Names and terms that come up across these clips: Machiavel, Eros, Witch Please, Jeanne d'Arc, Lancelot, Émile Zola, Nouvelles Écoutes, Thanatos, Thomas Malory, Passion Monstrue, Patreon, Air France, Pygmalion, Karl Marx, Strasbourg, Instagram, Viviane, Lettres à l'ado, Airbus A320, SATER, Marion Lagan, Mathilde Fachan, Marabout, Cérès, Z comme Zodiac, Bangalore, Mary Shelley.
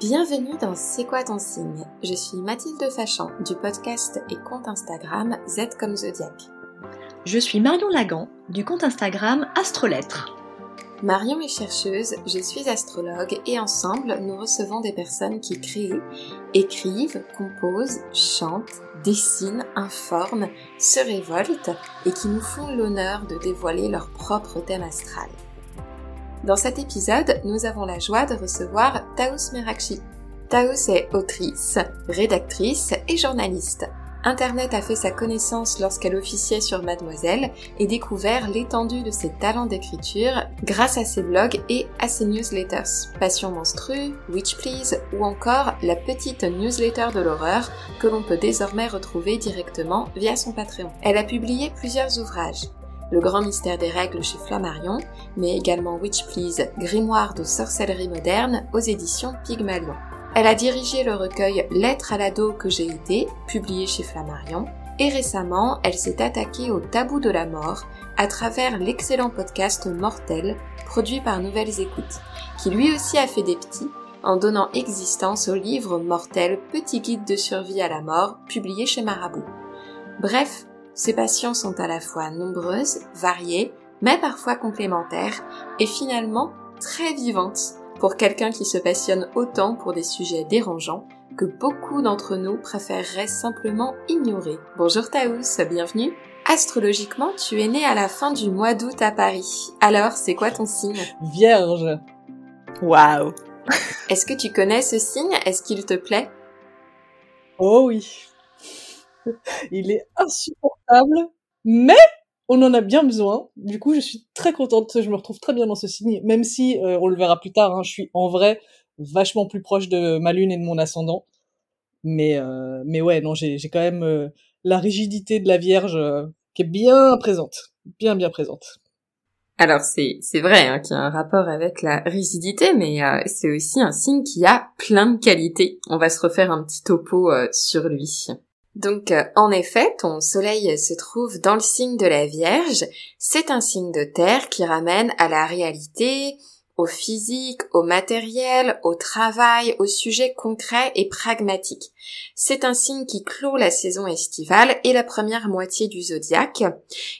Bienvenue dans C'est quoi ton signe ? Je suis Mathilde Fachan du podcast et compte Instagram Z comme Zodiac. Je suis Marion Lagan du compte Instagram Astrolettre. Marion est chercheuse, je suis astrologue et ensemble nous recevons des personnes qui créent, écrivent, composent, chantent, dessinent, informent, se révoltent et qui nous font l'honneur de dévoiler leur propre thème astral. Dans cet épisode, nous avons la joie de recevoir Taos Merakchi. Taos est autrice, rédactrice et journaliste. Internet a fait sa connaissance lorsqu'elle officiait sur Mademoiselle et découvert l'étendue de ses talents d'écriture grâce à ses blogs et à ses newsletters. Passion Monstrue, Witch Please ou encore la petite newsletter de l'horreur que l'on peut désormais retrouver directement via son Patreon. Elle a publié plusieurs ouvrages. Le grand mystère des règles chez Flammarion, mais également Witch Please, grimoire de sorcellerie moderne aux éditions Pygmalion. Elle a dirigé le recueil Lettres à l'ado que j'ai aidé, publié chez Flammarion, et récemment, elle s'est attaquée au tabou de la mort à travers l'excellent podcast Mortel, produit par Nouvelles Écoutes, qui lui aussi a fait des petits, en donnant existence au livre Mortel, petit guide de survie à la mort, publié chez Marabout. Bref, ses passions sont à la fois nombreuses, variées, mais parfois complémentaires, et finalement très vivantes pour quelqu'un qui se passionne autant pour des sujets dérangeants que beaucoup d'entre nous préféreraient simplement ignorer. Bonjour Taos, bienvenue. Astrologiquement, tu es née à la fin du mois d'août à Paris. Alors, c'est quoi ton signe ? Vierge. Waouh. Est-ce que tu connais ce signe ? Est-ce qu'il te plaît ? Oh oui. Il est insupportable, mais on en a bien besoin. Du coup, je suis très contente, je me retrouve très bien dans ce signe, même si, on le verra plus tard, hein, je suis en vrai vachement plus proche de ma lune et de mon ascendant. Mais ouais, non, j'ai quand même la rigidité de la Vierge qui est bien présente, bien présente. Alors, c'est vrai hein, qu'il y a un rapport avec la rigidité, mais c'est aussi un signe qui a plein de qualités. On va se refaire un petit topo sur lui. Donc, en effet, ton soleil se trouve dans le signe de la Vierge. C'est un signe de terre qui ramène à la réalité, au physique, au matériel, au travail, aux sujets concrets et pragmatiques. C'est un signe qui clôt la saison estivale et la première moitié du zodiaque.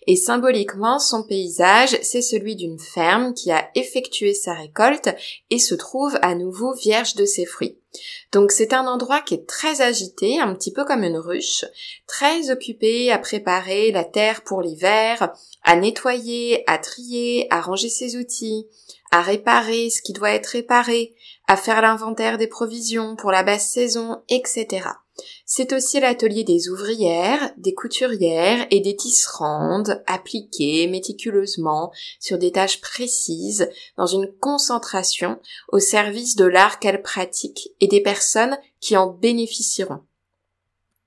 Et symboliquement, son paysage, c'est celui d'une ferme qui a effectué sa récolte et se trouve à nouveau vierge de ses fruits. Donc c'est un endroit qui est très agité, un petit peu comme une ruche, très occupé à préparer la terre pour l'hiver, à nettoyer, à trier, à ranger ses outils, à réparer ce qui doit être réparé, à faire l'inventaire des provisions pour la basse saison, etc. C'est aussi l'atelier des ouvrières, des couturières et des tisserandes, appliquées méticuleusement sur des tâches précises, dans une concentration au service de l'art qu'elles pratiquent et des personnes qui en bénéficieront.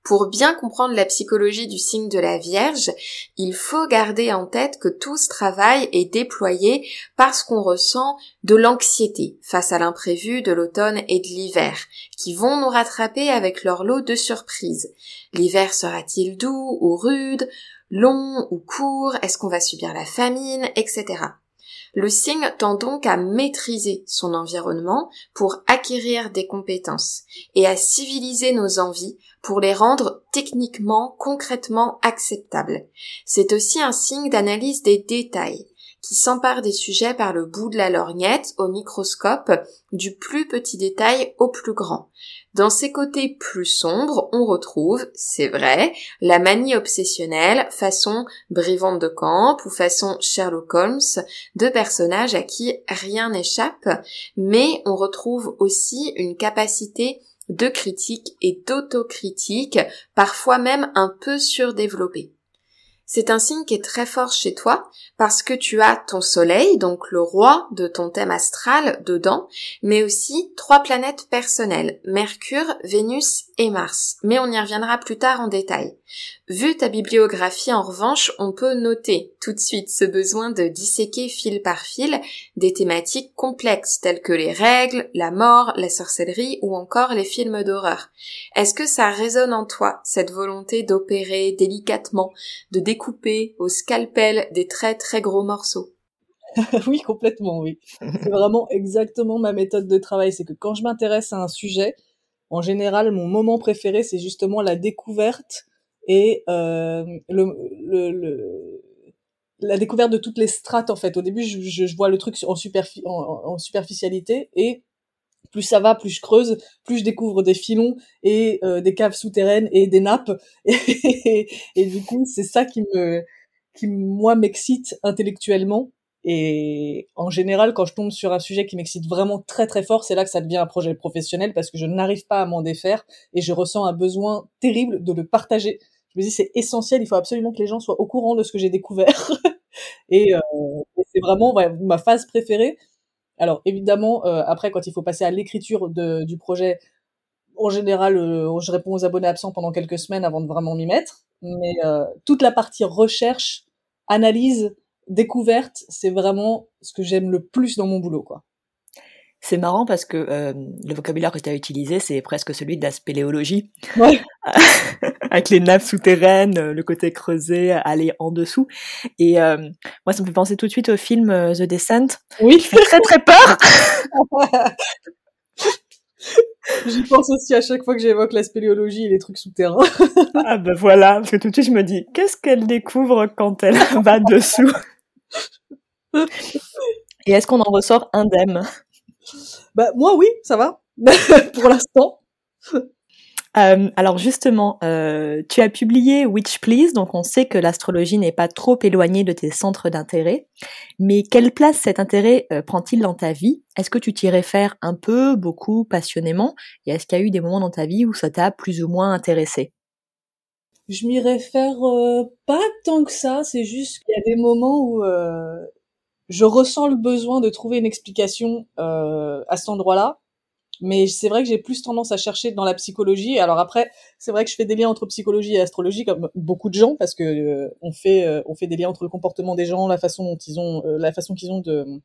Pour bien comprendre la psychologie du signe de la Vierge, il faut garder en tête que tout ce travail est déployé parce qu'on ressent de l'anxiété face à l'imprévu de l'automne et de l'hiver, qui vont nous rattraper avec leur lot de surprises. L'hiver sera-t-il doux ou rude, long ou court, est-ce qu'on va subir la famine, etc. Le signe tend donc à maîtriser son environnement pour acquérir des compétences et à civiliser nos envies pour les rendre techniquement, concrètement acceptables. C'est aussi un signe d'analyse des détails qui s'empare des sujets par le bout de la lorgnette au microscope, du plus petit détail au plus grand. Dans ses côtés plus sombres, on retrouve, c'est vrai, la manie obsessionnelle façon Brivante de Camp ou façon Sherlock Holmes, deux personnages à qui rien n'échappe, mais on retrouve aussi une capacité de critique et d'autocritique, parfois même un peu surdéveloppée. C'est un signe qui est très fort chez toi parce que tu as ton soleil, donc le roi de ton thème astral dedans, mais aussi trois planètes personnelles, Mercure, Vénus et Mars. Mais on y reviendra plus tard en détail. Vu ta bibliographie, en revanche, on peut noter tout de suite ce besoin de disséquer fil par fil des thématiques complexes telles que les règles, la mort, la sorcellerie ou encore les films d'horreur. Est-ce que ça résonne en toi, cette volonté d'opérer délicatement, de découper au scalpel des très très gros morceaux ? Oui, complètement, oui. C'est vraiment exactement ma méthode de travail. C'est que quand je m'intéresse à un sujet, en général, mon moment préféré, c'est justement la découverte et la découverte de toutes les strates, en fait. Au début, je vois le truc en superficialité, et plus ça va, plus je creuse, plus je découvre des filons et des caves souterraines et des nappes. Et du coup, c'est ça qui m'excite intellectuellement. Et en général, quand je tombe sur un sujet qui m'excite vraiment très très fort, c'est là que ça devient un projet professionnel, parce que je n'arrive pas à m'en défaire et je ressens un besoin terrible de le partager. Je me dis, c'est essentiel, il faut absolument que les gens soient au courant de ce que j'ai découvert. Et c'est vraiment ma phase préférée. Alors évidemment, après, quand il faut passer à l'écriture du projet, en général, je réponds aux abonnés absents pendant quelques semaines avant de vraiment m'y mettre. Mais toute la partie recherche, analyse, découverte, c'est vraiment ce que j'aime le plus dans mon boulot, quoi. C'est marrant parce que le vocabulaire que tu as utilisé, c'est presque celui de la spéléologie. Ouais. Avec les nappes souterraines, le côté creusé, aller en dessous. Et moi, ça me fait penser tout de suite au film The Descent. Oui. Qui fait très très peur. J'y pense aussi à chaque fois que j'évoque la spéléologie et les trucs souterrains. Ah ben voilà, parce que tout de suite je me dis, qu'est-ce qu'elle découvre quand elle va dessous? Et est-ce qu'on en ressort indemne? Bah moi oui, ça va, pour l'instant. Alors justement, tu as publié Witch Please, donc on sait que l'astrologie n'est pas trop éloignée de tes centres d'intérêt, mais quelle place cet intérêt prend-il dans ta vie? Est-ce que tu t'y réfères un peu, beaucoup, passionnément? Et est-ce qu'il y a eu des moments dans ta vie où ça t'a plus ou moins intéressé? Je m'y réfère pas tant que ça, c'est juste qu'il y a des moments où je ressens le besoin de trouver une explication à cet endroit-là. Mais c'est vrai que j'ai plus tendance à chercher dans la psychologie. Alors après, c'est vrai que je fais des liens entre psychologie et astrologie, comme beaucoup de gens, parce que on fait des liens entre le comportement des gens, la façon qu'ils ont de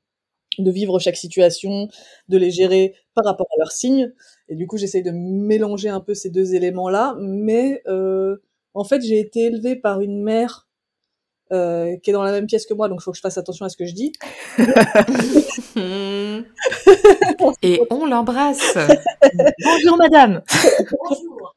vivre chaque situation, de les gérer par rapport à leur signe. Et du coup, j'essaye de mélanger un peu ces deux éléments-là. Mais en fait, j'ai été élevée par une mère qui est dans la même pièce que moi, donc il faut que je fasse attention à ce que je dis. Et on l'embrasse. Bonjour madame. Bonjour.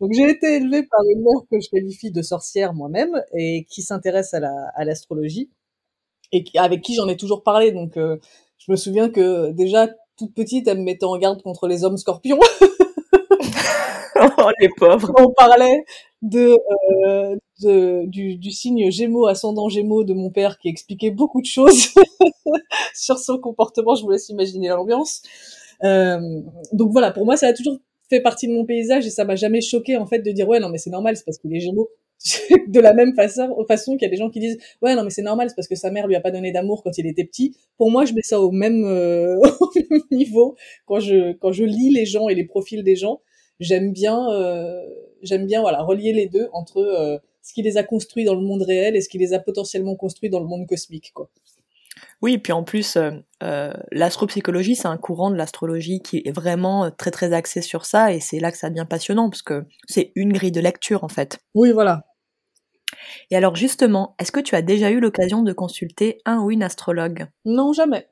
Donc j'ai été élevée par une mère que je qualifie de sorcière moi-même et qui s'intéresse à l'astrologie et avec qui j'en ai toujours parlé. Donc je me souviens que déjà toute petite, elle me mettait en garde contre les hommes scorpions. Oh, les pauvres. On parlait du signe Gémeaux, ascendant Gémeaux de mon père, qui expliquait beaucoup de choses sur son comportement. Je vous laisse imaginer l'ambiance. Donc voilà, pour moi, ça a toujours fait partie de mon paysage et ça m'a jamais choquée, en fait, de dire ouais, non, mais c'est normal, c'est parce que les Gémeaux, de la même façon qu'il y a des gens qui disent ouais, non, mais c'est normal, c'est parce que sa mère lui a pas donné d'amour quand il était petit. Pour moi, je mets ça au même niveau quand je lis les gens et les profils des gens. J'aime bien voilà, relier les deux entre ce qui les a construits dans le monde réel et ce qui les a potentiellement construits dans le monde cosmique, quoi. Oui, et puis en plus, l'astropsychologie, c'est un courant de l'astrologie qui est vraiment très très axé sur ça, et c'est là que ça devient passionnant, parce que c'est une grille de lecture, en fait. Oui, voilà. Et alors justement, est-ce que tu as déjà eu l'occasion de consulter un ou une astrologue? Non, jamais.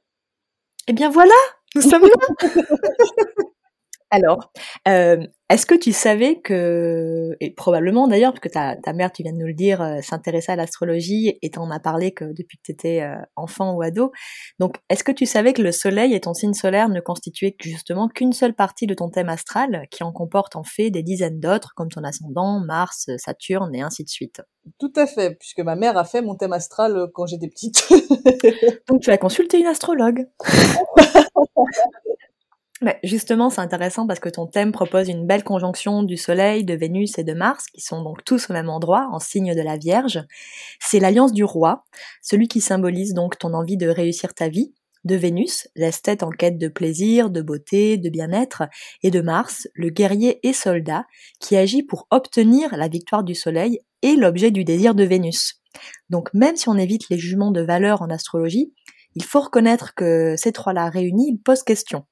Eh bien voilà, nous sommes là. Alors, est-ce que tu savais que, et probablement d'ailleurs, parce que ta mère, tu viens de nous le dire, s'intéressait à l'astrologie et t'en as parlé que depuis que t'étais enfant ou ado, donc est-ce que tu savais que le soleil et ton signe solaire ne constituaient justement qu'une seule partie de ton thème astral, qui en comporte en fait des dizaines d'autres, comme ton ascendant, Mars, Saturne et ainsi de suite? Tout à fait, puisque ma mère a fait mon thème astral quand j'étais petite. Donc tu as consulté une astrologue. Mais justement, c'est intéressant parce que ton thème propose une belle conjonction du Soleil, de Vénus et de Mars, qui sont donc tous au même endroit, en signe de la Vierge. C'est l'alliance du roi, celui qui symbolise donc ton envie de réussir ta vie, de Vénus, l'esthète en quête de plaisir, de beauté, de bien-être, et de Mars, le guerrier et soldat, qui agit pour obtenir la victoire du Soleil et l'objet du désir de Vénus. Donc même si on évite les jugements de valeur en astrologie, il faut reconnaître que ces trois-là réunis, ils posent question.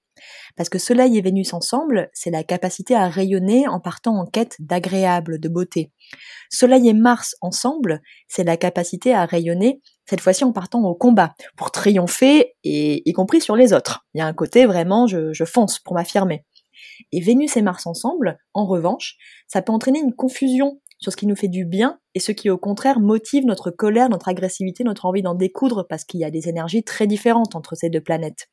Parce que Soleil et Vénus ensemble, c'est la capacité à rayonner en partant en quête d'agréable, de beauté. Soleil et Mars ensemble, c'est la capacité à rayonner, cette fois-ci en partant au combat, pour triompher, et y compris sur les autres. Il y a un côté vraiment, je fonce pour m'affirmer. Et Vénus et Mars ensemble, en revanche, ça peut entraîner une confusion sur ce qui nous fait du bien et ce qui au contraire motive notre colère, notre agressivité, notre envie d'en découdre, parce qu'il y a des énergies très différentes entre ces deux planètes.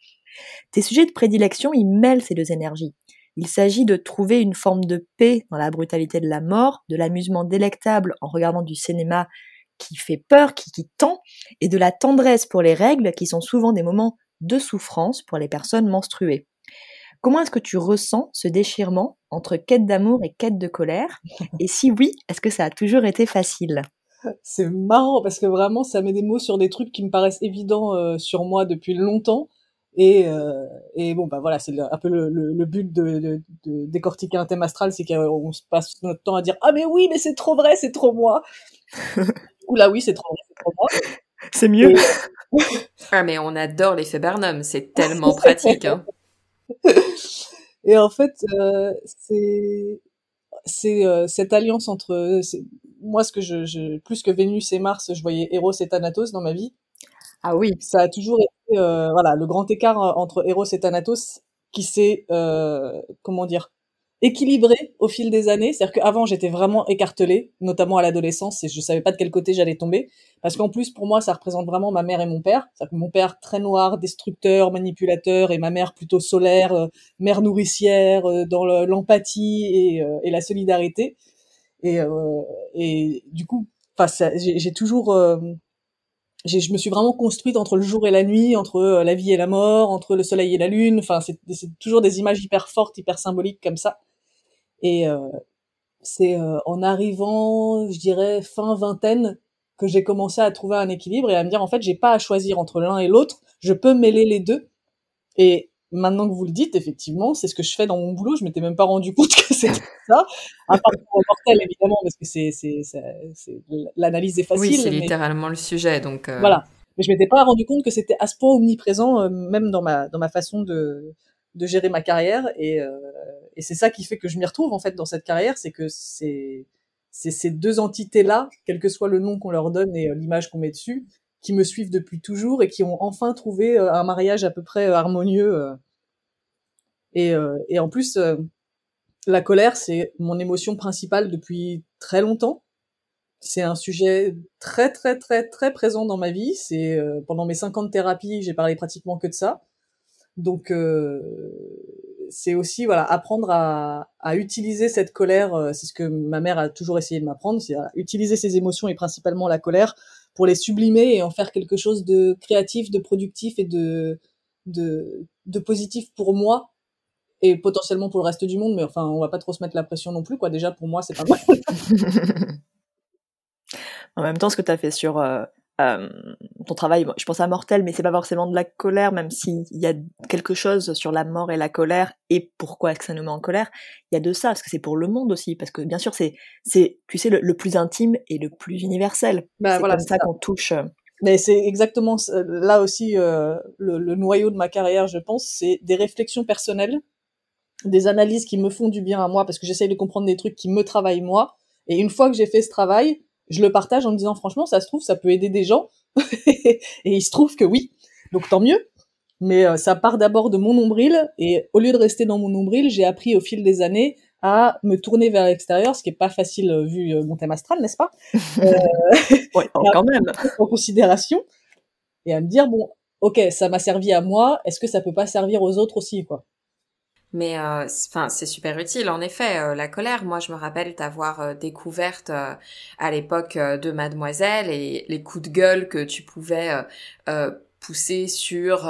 Tes sujets de prédilection, ils mêlent ces deux énergies. Il s'agit de trouver une forme de paix dans la brutalité de la mort, de l'amusement délectable en regardant du cinéma qui fait peur, qui tend, et de la tendresse pour les règles, qui sont souvent des moments de souffrance pour les personnes menstruées. Comment est-ce que tu ressens ce déchirement entre quête d'amour et quête de colère? Et si oui, est-ce que ça a toujours été facile? C'est marrant parce que vraiment, ça met des mots sur des trucs qui me paraissent évidents sur moi depuis longtemps. Et bon, bah voilà, c'est un peu le but de décortiquer un thème astral, c'est qu'on se passe notre temps à dire « Ah mais oui, mais c'est trop vrai, c'est trop moi !» Ou là, oui, c'est trop vrai, c'est trop moi. C'est mieux. Ah mais on adore l'effet Barnum, c'est tellement pratique. Hein. Et en fait, c'est cette alliance entre... Moi, ce que plus que Vénus et Mars, je voyais Eros et Thanatos dans ma vie. Ah oui, ça a toujours été voilà, le grand écart entre Eros et Thanatos qui s'est équilibré au fil des années. C'est-à-dire qu'avant j'étais vraiment écartelée, notamment à l'adolescence, et je savais pas de quel côté j'allais tomber, parce qu'en plus pour moi ça représente vraiment ma mère et mon père. C'est-à-dire que mon père très noir, destructeur, manipulateur, et ma mère plutôt solaire, mère nourricière, dans l'empathie et la solidarité. Et du coup, j'ai toujours je me suis vraiment construite entre le jour et la nuit, entre la vie et la mort, entre le soleil et la lune. Enfin, c'est toujours des images hyper fortes, hyper symboliques comme ça. Et c'est en arrivant, je dirais, fin vingtaine, que j'ai commencé à trouver un équilibre et à me dire, en fait, j'ai pas à choisir entre l'un et l'autre. Je peux mêler les deux. Et maintenant que vous le dites, effectivement, c'est ce que je fais dans mon boulot. Je m'étais même pas rendu compte que c'était ça. À part pour Mortel, évidemment, parce que c'est l'analyse est facile. Oui, c'est littéralement le sujet, donc. Voilà. Mais je m'étais pas rendu compte que c'était à ce point omniprésent, même dans ma façon de gérer ma carrière. Et c'est ça qui fait que je m'y retrouve, en fait, dans cette carrière. C'est que c'est ces deux entités-là, quel que soit le nom qu'on leur donne et l'image qu'on met dessus, qui me suivent depuis toujours et qui ont enfin trouvé un mariage à peu près harmonieux. Et en plus, la colère, c'est mon émotion principale depuis très longtemps. C'est un sujet très, très, très, très présent dans ma vie. C'est pendant mes 50 thérapies, j'ai parlé pratiquement que de ça. Donc, c'est aussi voilà, apprendre à utiliser cette colère. C'est ce que ma mère a toujours essayé de m'apprendre, c'est à utiliser ses émotions et principalement la colère pour les sublimer et en faire quelque chose de créatif, de productif et de positif pour moi et potentiellement pour le reste du monde. Mais enfin, on va pas trop se mettre la pression non plus, quoi. Déjà, pour moi, c'est pas mal. En même temps, ce que tu as fait sur ton travail, je pense à Mortel, mais c'est pas forcément de la colère, même s'il y a quelque chose sur la mort et la colère et pourquoi est-ce que ça nous met en colère, il y a de ça, parce que c'est pour le monde aussi, parce que bien sûr c'est tu sais, le plus intime et le plus universel. Bah, c'est voilà, comme ça qu'on touche. Mais c'est exactement là aussi le noyau de ma carrière, je pense, c'est des réflexions personnelles, des analyses qui me font du bien à moi, parce que j'essaye de comprendre des trucs qui me travaillent moi, et une fois que j'ai fait ce travail, je le partage en me disant, franchement, ça se trouve, ça peut aider des gens. Et il se trouve que oui. Donc, tant mieux. Mais ça part d'abord de mon nombril. Et au lieu de rester dans mon nombril, j'ai appris au fil des années à me tourner vers l'extérieur, ce qui est pas facile vu mon thème astral, n'est-ce pas? Ouais, quand même. En considération. Et à me dire, bon, ok, ça m'a servi à moi. Est-ce que ça peut pas servir aux autres aussi, quoi? Mais c'est super utile, en effet, la colère. Moi, je me rappelle t'avoir découverte à l'époque de Mademoiselle et les coups de gueule que tu pouvais pousser sur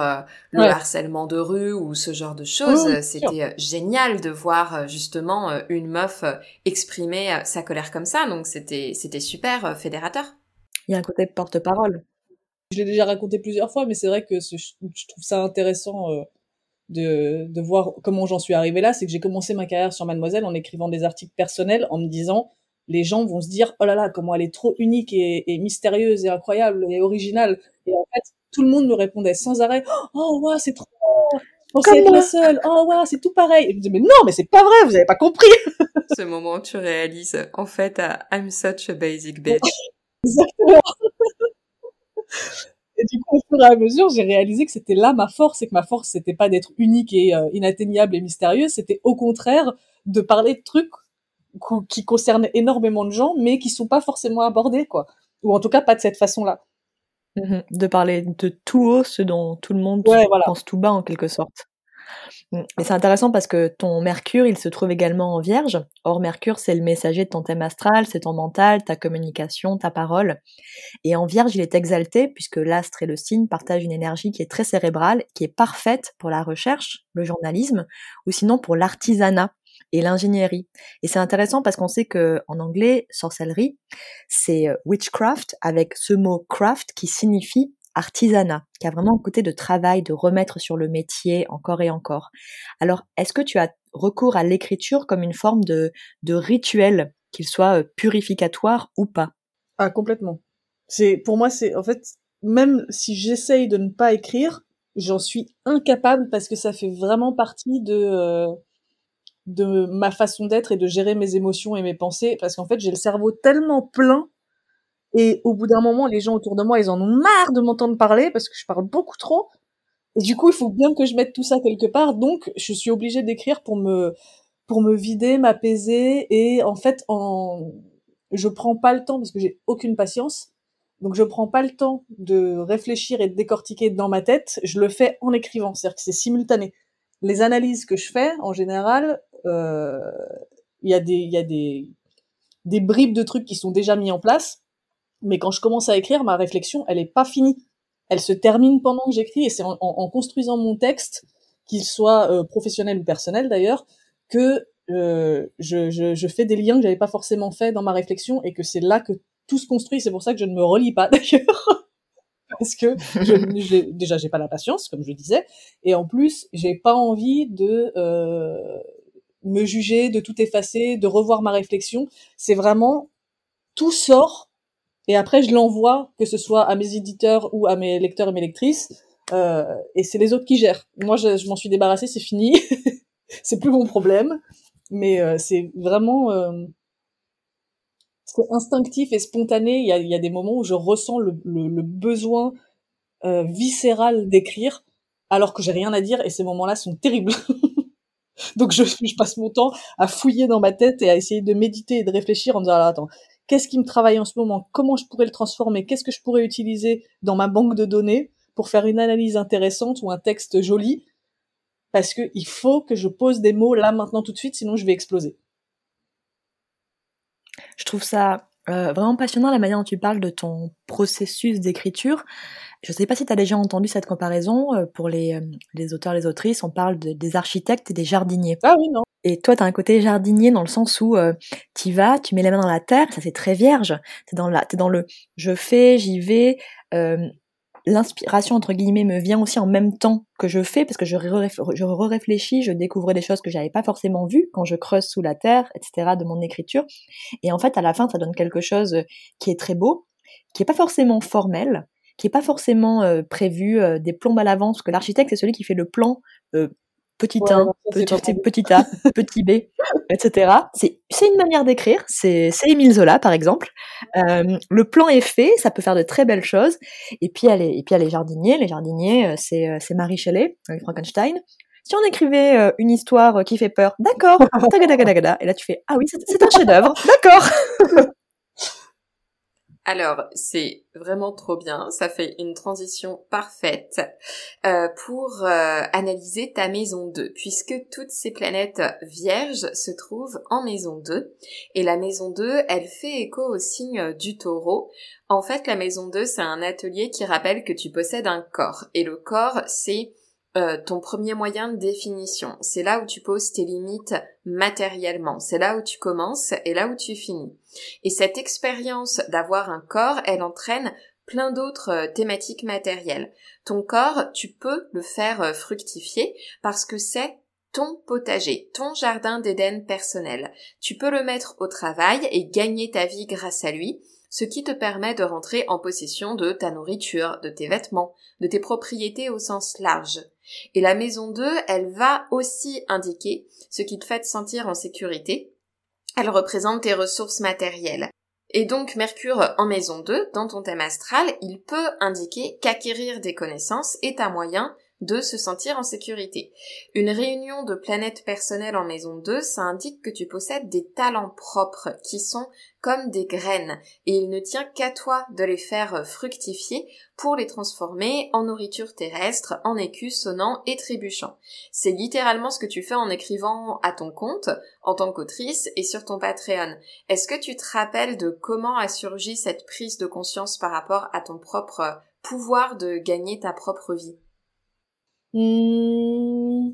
le harcèlement de rue ou ce genre de choses. Oui, c'était génial de voir justement une meuf exprimer sa colère comme ça. Donc, c'était super fédérateur. Il y a un côté porte-parole. Je l'ai déjà raconté plusieurs fois, mais c'est vrai que je trouve ça intéressant... De voir comment j'en suis arrivée là. C'est que j'ai commencé ma carrière sur Mademoiselle en écrivant des articles personnels, en me disant, les gens vont se dire, oh là là, comment elle est trop unique et mystérieuse et incroyable et originale. Et en fait, tout le monde me répondait sans arrêt, oh ouais, c'est trop, pensais être la seule. Oh waouh, c'est tout pareil. Et je me dis mais non, mais c'est pas vrai, vous avez pas compris. Ce moment où tu réalises en fait I'm such a basic bitch. Exactement. Et du coup, au fur et à mesure, j'ai réalisé que c'était là ma force, et que ma force, c'était pas d'être unique et inatteignable et mystérieuse, c'était au contraire de parler de trucs qui concernent énormément de gens, mais qui sont pas forcément abordés, quoi. Ou en tout cas, pas de cette façon-là. Mm-hmm. De parler de tout haut, ce dont tout le monde pense tout bas, en quelque sorte. Et c'est intéressant parce que ton Mercure, il se trouve également en Vierge. Or, Mercure, c'est le messager de ton thème astral, c'est ton mental, ta communication, ta parole. Et en Vierge, il est exalté puisque l'astre et le signe partagent une énergie qui est très cérébrale, qui est parfaite pour la recherche, le journalisme, ou sinon pour l'artisanat et l'ingénierie. Et c'est intéressant parce qu'on sait que en anglais, sorcellerie, c'est witchcraft, avec ce mot craft qui signifie artisanat, qui a vraiment un côté de travail, de remettre sur le métier encore et encore. Alors, est-ce que tu as recours à l'écriture comme une forme de rituel, qu'il soit purificatoire ou pas? Ah, complètement. Pour moi, en fait, même si j'essaye de ne pas écrire, j'en suis incapable parce que ça fait vraiment partie de ma façon d'être et de gérer mes émotions et mes pensées, parce qu'en fait, j'ai le cerveau tellement plein. Et au bout d'un moment, les gens autour de moi, ils en ont marre de m'entendre parler parce que je parle beaucoup trop. Et du coup, il faut bien que je mette tout ça quelque part. Donc, je suis obligée d'écrire pour me vider, m'apaiser. Et en fait, je prends pas le temps parce que j'ai aucune patience. Donc, je prends pas le temps de réfléchir et de décortiquer dans ma tête. Je le fais en écrivant. C'est-à-dire que c'est simultané. Les analyses que je fais, en général, il y a des bribes de trucs qui sont déjà mis en place. Mais quand je commence à écrire, ma réflexion, elle est pas finie. Elle se termine pendant que j'écris, et c'est en construisant mon texte, qu'il soit professionnel ou personnel d'ailleurs, que je fais des liens que j'avais pas forcément fait dans ma réflexion, et que c'est là que tout se construit. C'est pour ça que je ne me relis pas d'ailleurs, parce que déjà j'ai pas la patience, comme je disais, et en plus j'ai pas envie de me juger, de tout effacer, de revoir ma réflexion. C'est vraiment tout sort. Et après, je l'envoie, que ce soit à mes éditeurs ou à mes lecteurs et mes lectrices, et c'est les autres qui gèrent. Moi, je m'en suis débarrassée, c'est fini, c'est plus mon problème, mais c'est vraiment c'est instinctif et spontané. Il y a des moments où je ressens le besoin viscéral d'écrire, alors que j'ai rien à dire, et ces moments-là sont terribles. Donc, je passe mon temps à fouiller dans ma tête et à essayer de méditer et de réfléchir en me disant « Alors, attends, qu'est-ce qui me travaille en ce moment? Comment je pourrais le transformer? Qu'est-ce que je pourrais utiliser dans ma banque de données pour faire une analyse intéressante ou un texte joli? Parce que il faut que je pose des mots là, maintenant, tout de suite, sinon je vais exploser. » Je trouve ça vraiment passionnant la manière dont tu parles de ton processus d'écriture. Je ne sais pas si tu as déjà entendu cette comparaison. Pour les auteurs, les autrices, on parle des architectes et des jardiniers. Ah oui, non. Et toi, t'as un côté jardinier dans le sens où t'y vas, tu mets les mains dans la terre, ça c'est très vierge. T'es dans le je fais, j'y vais. L'inspiration entre guillemets me vient aussi en même temps que je fais parce que je réfléchis, je découvre des choses que j'avais pas forcément vues quand je creuse sous la terre, etc. de mon écriture. Et en fait, à la fin, ça donne quelque chose qui est très beau, qui est pas forcément formel, qui est pas forcément prévu des plombes à l'avance, parce que l'architecte c'est celui qui fait le plan. Petit A, petit B, etc. C'est une manière d'écrire, c'est Émile Zola par exemple. Le plan est fait, ça peut faire de très belles choses. Et puis il y a les jardiniers, c'est Mary Shelley, Frankenstein. Si on écrivait une histoire qui fait peur, d'accord, et là tu fais ah oui, c'est un chef-d'œuvre, d'accord. Alors, c'est vraiment trop bien, ça fait une transition parfaite pour analyser ta maison 2, puisque toutes ces planètes vierges se trouvent en maison 2, et la maison 2, elle fait écho au signe du taureau. En fait, la maison 2, c'est un atelier qui rappelle que tu possèdes un corps, et le corps, c'est ton premier moyen de définition. C'est là où tu poses tes limites matériellement. C'est là où tu commences et là où tu finis. Et cette expérience d'avoir un corps, elle entraîne plein d'autres thématiques matérielles. Ton corps, tu peux le faire fructifier parce que c'est ton potager, ton jardin d'Éden personnel. Tu peux le mettre au travail et gagner ta vie grâce à lui. ce qui te permet de rentrer en possession de ta nourriture, de tes vêtements, de tes propriétés au sens large. Et la maison 2, elle va aussi indiquer ce qui te fait te sentir en sécurité. Elle représente tes ressources matérielles. Et donc Mercure en maison 2, dans ton thème astral, il peut indiquer qu'acquérir des connaissances est un moyen de se sentir en sécurité. Une réunion de planètes personnelles en maison 2, ça indique que tu possèdes des talents propres qui sont comme des graines et il ne tient qu'à toi de les faire fructifier pour les transformer en nourriture terrestre, en écus sonnants et trébuchants. C'est littéralement ce que tu fais en écrivant à ton compte, en tant qu'autrice et sur ton Patreon. Est-ce que tu te rappelles de comment a surgi cette prise de conscience par rapport à ton propre pouvoir de gagner ta propre vie ? Je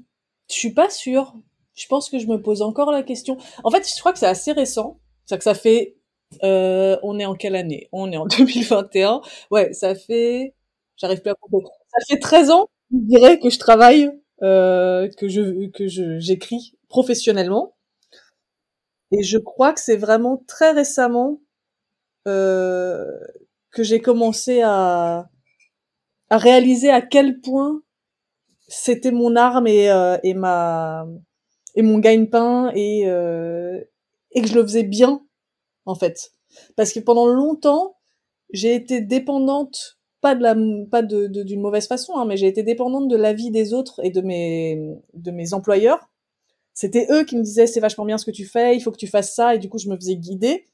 suis pas sûre. Je pense que je me pose encore la question. En fait, je crois que c'est assez récent. C'est-à-dire que ça fait... on est en quelle année ? On est en 2021. Ouais, ça fait... J'arrive plus à comprendre. Ça fait 13 ans, je dirais, que je travaille, j'écris professionnellement. Et je crois que c'est vraiment très récemment que j'ai commencé à réaliser à quel point c'était mon arme et mon gagne-pain et que je le faisais bien en fait, parce que pendant longtemps j'ai été dépendante, pas d'une mauvaise façon, hein, mais j'ai été dépendante de l'avis des autres et de mes employeurs. C'était eux qui me disaient c'est vachement bien ce que tu fais, il faut que tu fasses ça, et du coup je me faisais guider.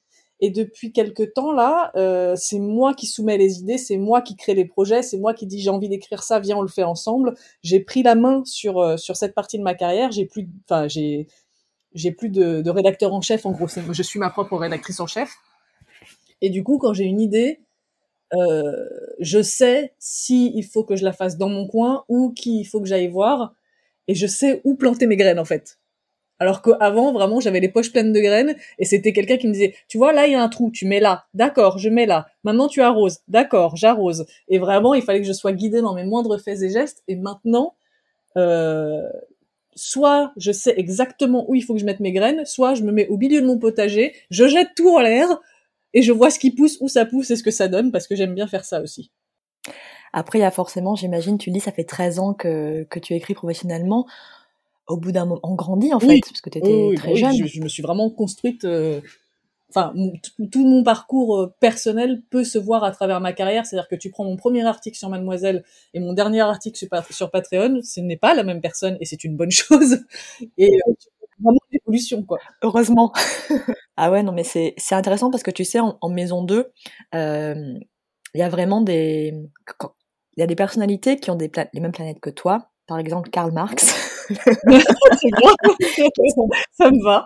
Et depuis quelques temps là, c'est moi qui soumets les idées, c'est moi qui crée les projets, c'est moi qui dis j'ai envie d'écrire ça, viens on le fait ensemble. J'ai pris la main sur cette partie de ma carrière. J'ai plus de rédacteur en chef en gros. Je suis ma propre rédactrice en chef. Et du coup quand j'ai une idée, je sais si il faut que je la fasse dans mon coin ou qui il faut que j'aille voir, et je sais où planter mes graines en fait. Alors qu'avant, vraiment, j'avais les poches pleines de graines et c'était quelqu'un qui me disait « Tu vois, là, il y a un trou, tu mets là. D'accord, je mets là. Maintenant, tu arroses. D'accord, j'arrose. » Et vraiment, il fallait que je sois guidée dans mes moindres faits et gestes. Et maintenant, soit je sais exactement où il faut que je mette mes graines, soit je me mets au milieu de mon potager, je jette tout en l'air et je vois ce qui pousse, où ça pousse et ce que ça donne, parce que j'aime bien faire ça aussi. Après, il y a forcément, j'imagine, tu dis, ça fait 13 ans que tu écris professionnellement. Au bout d'un moment, on grandit en fait, parce que t'étais très jeune. Je me suis vraiment construite. Enfin, tout mon parcours personnel peut se voir à travers ma carrière. C'est-à-dire que tu prends mon premier article sur Mademoiselle et mon dernier article sur Patreon, ce n'est pas la même personne, et c'est une bonne chose. Et vraiment l'évolution, quoi. Heureusement. Ah ouais, non, mais c'est intéressant parce que tu sais, en maison 2, il y a vraiment il y a des personnalités qui ont les mêmes planètes que toi. Par exemple, Karl Marx. Ça me va.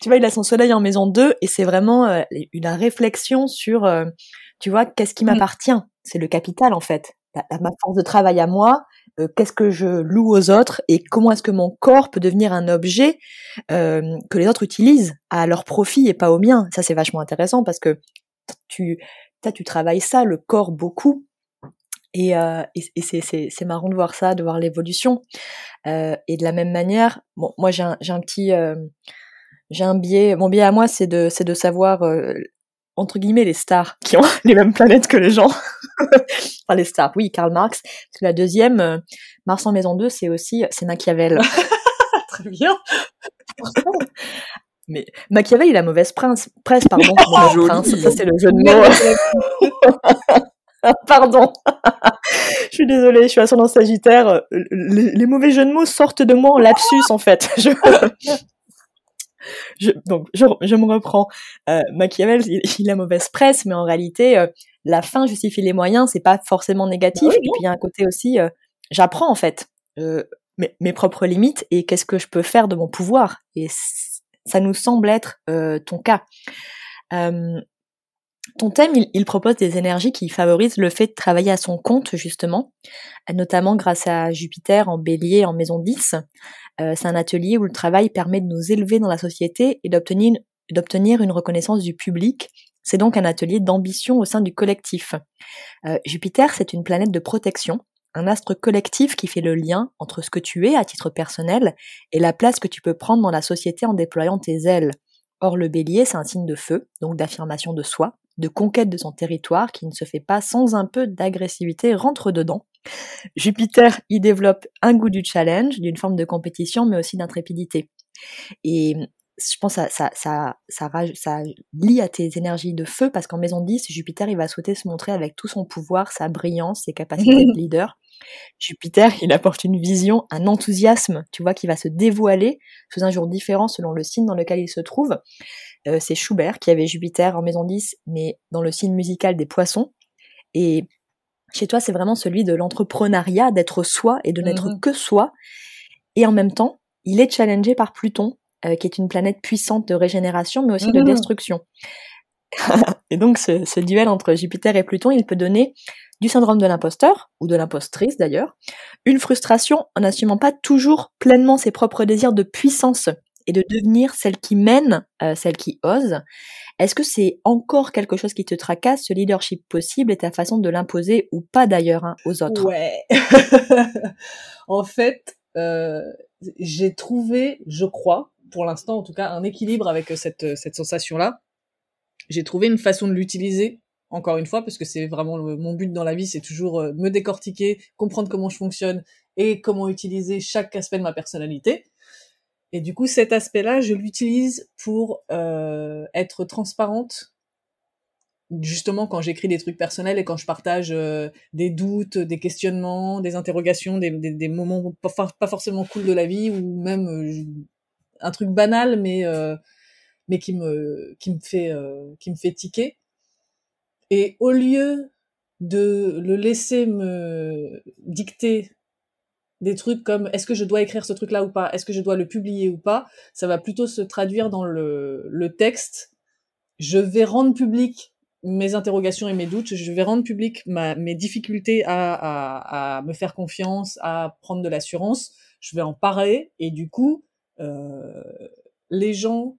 Tu vois, il a son soleil en maison 2 et c'est vraiment la réflexion sur, tu vois, qu'est-ce qui m'appartient ? C'est le capital, en fait. Ma force de travail à moi, qu'est-ce que je loue aux autres et comment est-ce que mon corps peut devenir un objet que les autres utilisent à leur profit et pas au mien. Ça, c'est vachement intéressant parce que tu travailles ça, le corps, beaucoup. Et c'est marrant de voir ça, de voir l'évolution. Et de la même manière, bon, moi j'ai un biais. Mon biais à moi, c'est de savoir entre guillemets les stars qui ont les mêmes planètes que les gens. Enfin les stars, oui, Karl Marx. Parce que la deuxième, Mars en maison 2, c'est Machiavel. Très bien. Mais Machiavel, il a mauvaise presse, pardon. Mauvaise prince, ça c'est le jeu de mots. Pardon, je suis désolée, je suis ascendant Sagittaire. Les mauvais jeux de mots sortent de moi en lapsus, en fait. Donc je me reprends. Machiavel, il a mauvaise presse, mais en réalité, la fin justifie les moyens, c'est pas forcément négatif. Oui, et puis il y a un côté aussi, j'apprends en fait mes propres limites et qu'est-ce que je peux faire de mon pouvoir. Et ça nous semble être ton cas. Ton thème, il propose des énergies qui favorisent le fait de travailler à son compte, justement, notamment grâce à Jupiter en Bélier, en maison 10. C'est un atelier où le travail permet de nous élever dans la société et d'obtenir une reconnaissance du public. C'est donc un atelier d'ambition au sein du collectif. Jupiter, c'est une planète de protection, un astre collectif qui fait le lien entre ce que tu es à titre personnel et la place que tu peux prendre dans la société en déployant tes ailes. Or, le Bélier, c'est un signe de feu, donc d'affirmation de soi, de conquête de son territoire qui ne se fait pas sans un peu d'agressivité rentre dedans. Jupiter y développe un goût du challenge, d'une forme de compétition, mais aussi d'intrépidité. Et je pense que ça lie à tes énergies de feu, parce qu'en maison 10, Jupiter il va souhaiter se montrer avec tout son pouvoir, sa brillance, ses capacités de leader. Jupiter, il apporte une vision, un enthousiasme, tu vois, qui va se dévoiler sous un jour différent selon le signe dans lequel il se trouve. C'est Schubert qui avait Jupiter en maison 10, mais dans le signe musical des poissons. Et chez toi, c'est vraiment celui de l'entrepreneuriat, d'être soi et de n'être que soi. Et en même temps, il est challengé par Pluton, qui est une planète puissante de régénération, mais aussi de destruction. Et donc, ce duel entre Jupiter et Pluton, il peut donner du syndrome de l'imposteur, ou de l'impostrice d'ailleurs, une frustration en n'assumant pas toujours pleinement ses propres désirs de puissance et de devenir celle qui mène, celle qui ose. Est-ce que c'est encore quelque chose qui te tracasse, ce leadership possible et ta façon de l'imposer ou pas d'ailleurs aux autres? Ouais. En fait, j'ai trouvé, je crois, pour l'instant en tout cas, un équilibre avec cette sensation-là. J'ai trouvé une façon de l'utiliser, encore une fois, parce que c'est vraiment mon but dans la vie, c'est toujours me décortiquer, comprendre comment je fonctionne et comment utiliser chaque aspect de ma personnalité. Et du coup, cet aspect-là, je l'utilise pour être transparente, justement quand j'écris des trucs personnels et quand je partage des doutes, des questionnements, des interrogations, des moments pas forcément cool de la vie, ou même un truc banal, mais qui me fait tiquer. Et au lieu de le laisser me dicter des trucs comme est-ce que je dois écrire ce truc-là ou pas, est-ce que je dois le publier ou pas, ça va plutôt se traduire dans le texte. Je vais rendre public mes interrogations et mes doutes, je vais rendre public mes difficultés à me faire confiance, à prendre de l'assurance, je vais en parler, et du coup, les gens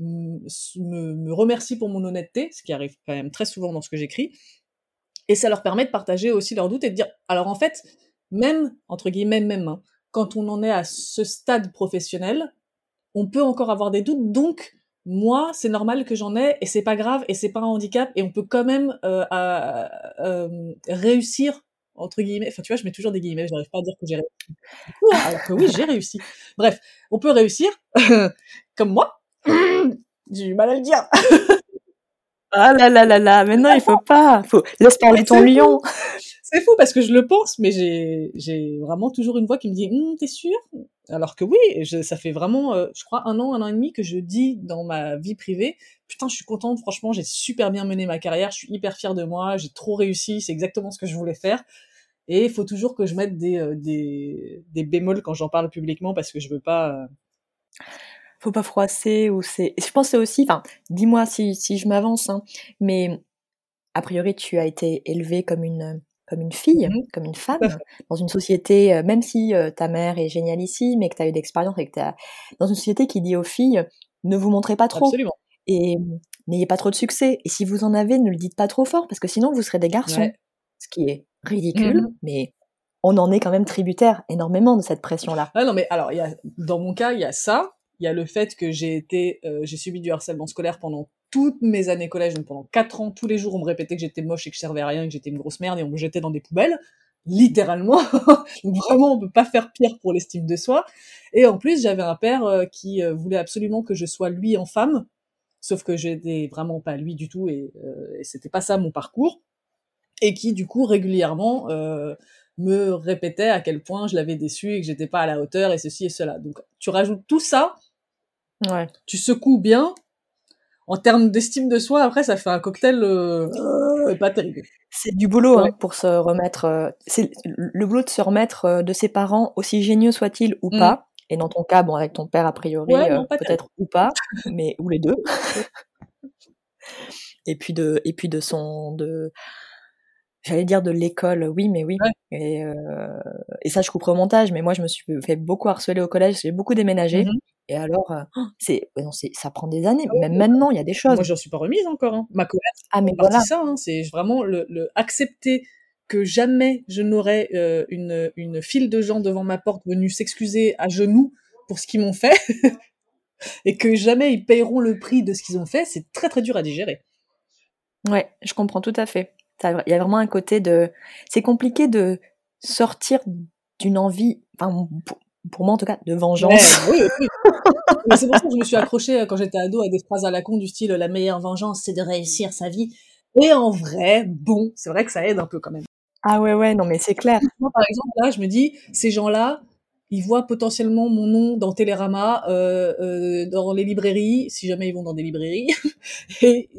me remercie pour mon honnêteté, ce qui arrive quand même très souvent dans ce que j'écris, et ça leur permet de partager aussi leurs doutes et de dire, alors en fait, même, entre guillemets, même, quand on en est à ce stade professionnel, on peut encore avoir des doutes, donc moi, c'est normal que j'en ai, et c'est pas grave, et c'est pas un handicap, et on peut quand même réussir, entre guillemets, enfin tu vois, je mets toujours des guillemets, j'arrive pas à dire que j'ai réussi. Alors que oui, j'ai réussi. Bref, on peut réussir, comme moi. J'ai eu mal à le dire. Ah là là là là, mais non, il faut pas. Laisse parler ton lion. C'est fou parce que je le pense, mais j'ai vraiment toujours une voix qui me dit t'es sûre ? Alors que oui, ça fait vraiment, je crois, un an et demi que je dis dans ma vie privée, putain, je suis contente, franchement, j'ai super bien mené ma carrière, je suis hyper fière de moi, j'ai trop réussi, c'est exactement ce que je voulais faire. Et il faut toujours que je mette des bémols quand j'en parle publiquement parce que je veux pas. Faut pas froisser, ou c'est... Je pense que c'est aussi... Enfin, dis-moi si je m'avance, mais a priori, tu as été élevée comme une fille, comme une femme, dans une société, même si ta mère est génialissime, mais que tu as eu d'expérience, et que tu as... Dans une société qui dit aux filles, ne vous montrez pas trop. Absolument. Et n'ayez pas trop de succès. Et si vous en avez, ne le dites pas trop fort, parce que sinon, vous serez des garçons. Ouais. Ce qui est ridicule, mais... On en est quand même tributaire énormément de cette pression-là. Ah non, mais alors, dans mon cas, il y a ça... Il y a le fait que j'ai subi du harcèlement scolaire pendant toutes mes années collège, donc pendant 4 ans, tous les jours, on me répétait que j'étais moche et que je servais à rien, que j'étais une grosse merde, et on me jetait dans des poubelles, littéralement. Vraiment, on peut pas faire pire pour l'estime de soi. Et en plus, j'avais un père qui voulait absolument que je sois lui en femme, sauf que j'étais vraiment pas lui du tout, et c'était pas ça mon parcours, et qui, du coup, régulièrement me répétait à quel point je l'avais déçu et que j'étais pas à la hauteur, et ceci et cela. Donc, tu rajoutes tout ça, ouais. Tu secoues bien. En termes d'estime de soi, après, ça fait un cocktail pas terrible. C'est du boulot pour se remettre. C'est le boulot de se remettre de ses parents, aussi géniaux soient-ils ou pas. Et dans ton cas, bon, avec ton père, a priori, ouais, non, peut-être ou pas, mais ou les deux. et puis de son J'allais dire de l'école, oui. Ouais. Et ça, je couperai au montage, mais moi, je me suis fait beaucoup harceler au collège, j'ai beaucoup déménagé. Et alors, ça prend des années. Même maintenant, il y a des choses. Moi, je n'en suis pas remise encore. Ma colère, c'est ça. C'est vraiment le accepter que jamais je n'aurai une file de gens devant ma porte venus s'excuser à genoux pour ce qu'ils m'ont fait et que jamais ils paieront le prix de ce qu'ils ont fait. C'est très, très dur à digérer. Ouais, je comprends tout à fait. Il y a vraiment un côté de... C'est compliqué de sortir d'une envie, enfin, pour moi en tout cas, de vengeance. Mais, oui, oui. Mais c'est pour ça que je me suis accrochée quand j'étais ado à des phrases à la con du style « La meilleure vengeance, c'est de réussir sa vie ». Et en vrai, bon, c'est vrai que ça aide un peu quand même. Ah ouais, ouais, non mais c'est clair. Moi, par exemple, là, je me dis, ces gens-là, ils voient potentiellement mon nom dans Télérama, dans les librairies, si jamais ils vont dans des librairies, et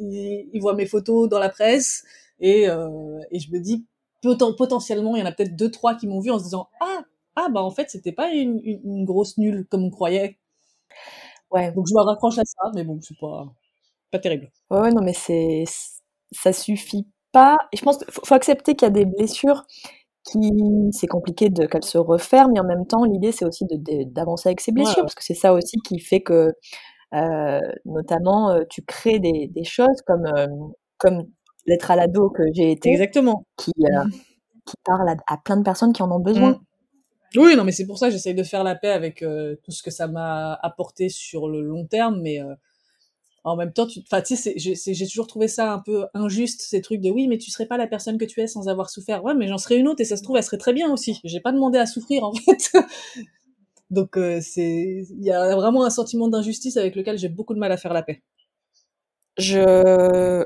ils voient mes photos dans la presse, et je me dis, potentiellement, il y en a peut-être 2-3 qui m'ont vu en se disant « Ah, bah en fait, c'était pas une grosse nulle comme on croyait. » Ouais. Donc je me raccroche à ça, mais bon, c'est pas terrible. Ouais, non mais ça suffit pas. Et je pense qu'il faut accepter qu'il y a des blessures c'est compliqué qu'elles se referment, mais en même temps, l'idée, c'est aussi d'avancer avec ces blessures, ouais. Parce que c'est ça aussi qui fait que, notamment, tu crées des choses comme Lettres à l'ado que j'ai été. Exactement. Qui parle à plein de personnes qui en ont besoin. Mmh. Oui, non, mais c'est pour ça que j'essaye de faire la paix avec tout ce que ça m'a apporté sur le long terme, mais... En même temps, j'ai toujours trouvé ça un peu injuste, ces trucs de « oui, mais tu serais pas la personne que tu es sans avoir souffert ». Ouais, mais j'en serais une autre et ça se trouve, elle serait très bien aussi. J'ai pas demandé à souffrir, en fait. Donc, il y a vraiment un sentiment d'injustice avec lequel j'ai beaucoup de mal à faire la paix. Je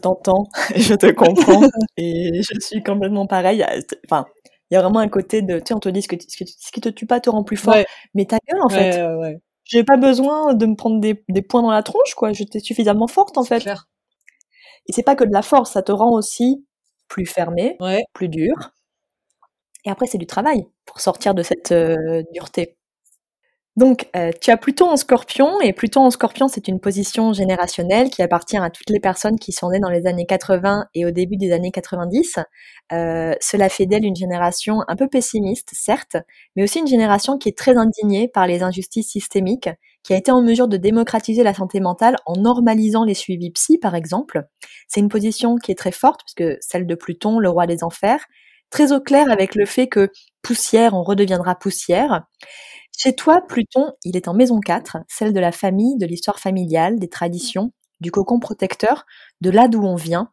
t'entends, je te comprends et je suis complètement pareille. Enfin, il y a vraiment un côté de... Tu sais, on te dit ce qui te tue pas te rend plus fort. Ouais. Mais ta gueule, en fait. Ouais. J'ai pas besoin de me prendre des points dans la tronche, quoi. J'étais suffisamment forte, en fait. Clair. Et c'est pas que de la force, ça te rend aussi plus fermée, ouais. Plus dure. Et après, c'est du travail pour sortir de cette dureté. Donc, tu as Pluton en Scorpion, et Pluton en Scorpion, c'est une position générationnelle qui appartient à toutes les personnes qui sont nées dans les années 80 et au début des années 90. Cela fait d'elle une génération un peu pessimiste, certes, mais aussi une génération qui est très indignée par les injustices systémiques, qui a été en mesure de démocratiser la santé mentale en normalisant les suivis psy, par exemple. C'est une position qui est très forte, puisque celle de Pluton, le roi des enfers, très au clair avec le fait que poussière, on redeviendra poussière. Chez toi, Pluton, il est en maison 4, celle de la famille, de l'histoire familiale, des traditions, du cocon protecteur, de là d'où on vient.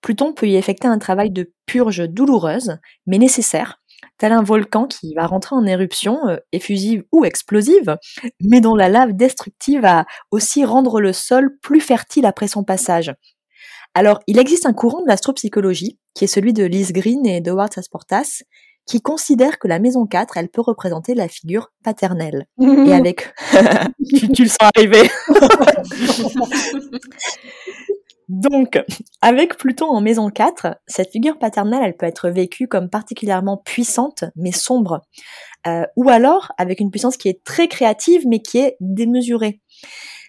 Pluton peut y effectuer un travail de purge douloureuse, mais nécessaire, tel un volcan qui va rentrer en éruption, effusive ou explosive, mais dont la lave destructive va aussi rendre le sol plus fertile après son passage. Alors, il existe un courant de l'astropsychologie, qui est celui de Liz Green et d'Howard Asportas, qui considère que la maison 4, elle peut représenter la figure paternelle. Mmh. Et avec... tu le sens arriver. Donc, avec Pluton en maison 4, cette figure paternelle, elle peut être vécue comme particulièrement puissante, mais sombre. Ou alors, avec une puissance qui est très créative, mais qui est démesurée.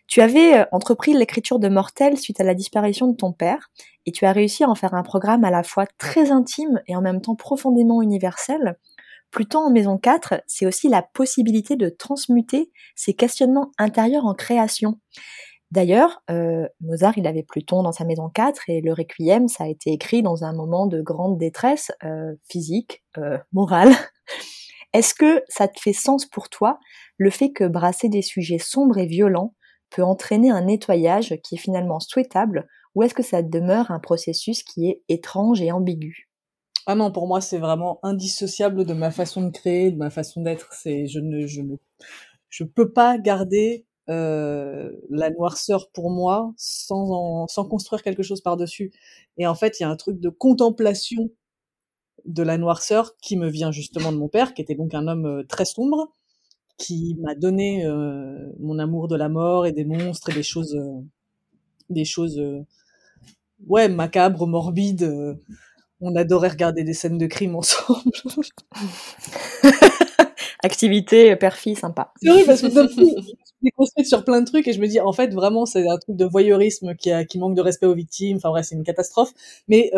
Tu avais entrepris l'écriture de Mortel suite à la disparition de ton père, et tu as réussi à en faire un programme à la fois très intime et en même temps profondément universel. Pluton en maison 4, c'est aussi la possibilité de transmuter ses questionnements intérieurs en création. D'ailleurs, Mozart, il avait Pluton dans sa maison 4, et le Requiem, ça a été écrit dans un moment de grande détresse physique, morale. Est-ce que ça te fait sens pour toi, le fait que brasser des sujets sombres et violents peut entraîner un nettoyage qui est finalement souhaitable, ou est-ce que ça demeure un processus qui est étrange et ambigu ? Ah non, pour moi, c'est vraiment indissociable de ma façon de créer, de ma façon d'être. Je peux pas garder la noirceur pour moi sans construire quelque chose par-dessus. Et en fait, il y a un truc de contemplation de la noirceur qui me vient justement de mon père, qui était donc un homme très sombre, qui m'a donné mon amour de la mort et des monstres et des choses ouais, macabres, morbides. On adorait regarder des scènes de crime ensemble. Activité père-fille sympa. C'est vrai, parce que je suis construite sur plein de trucs et je me dis, en fait, vraiment, c'est un truc de voyeurisme qui manque de respect aux victimes. Enfin bref, c'est une catastrophe. Mais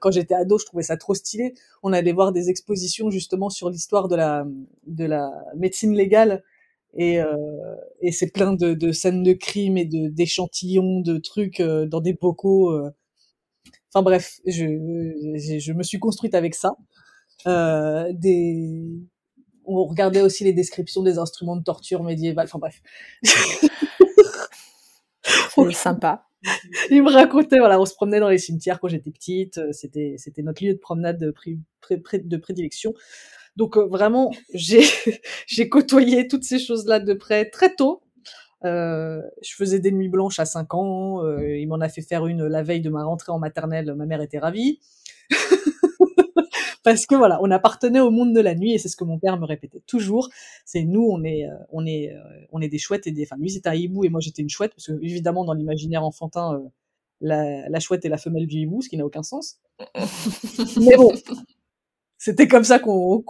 quand j'étais ado, je trouvais ça trop stylé. On allait voir des expositions justement sur l'histoire de la médecine légale et c'est plein de scènes de crimes et d'échantillons, de trucs dans des bocaux. Enfin bref, je me suis construite avec ça. On regardait aussi les descriptions des instruments de torture médiévales. Enfin bref. C'est sympa. Il me racontait, voilà, on se promenait dans les cimetières quand j'étais petite, c'était notre lieu de promenade de prédilection. Donc vraiment, j'ai côtoyé toutes ces choses-là de près très tôt. Je faisais des nuits blanches à 5 ans, il m'en a fait faire une la veille de ma rentrée en maternelle, ma mère était ravie. Parce que voilà, on appartenait au monde de la nuit et c'est ce que mon père me répétait toujours. C'est nous, on est des chouettes et des. Enfin, lui c'était un hibou et moi j'étais une chouette parce que évidemment dans l'imaginaire enfantin, la chouette est la femelle du hibou, ce qui n'a aucun sens. Mais bon, c'était comme ça qu'on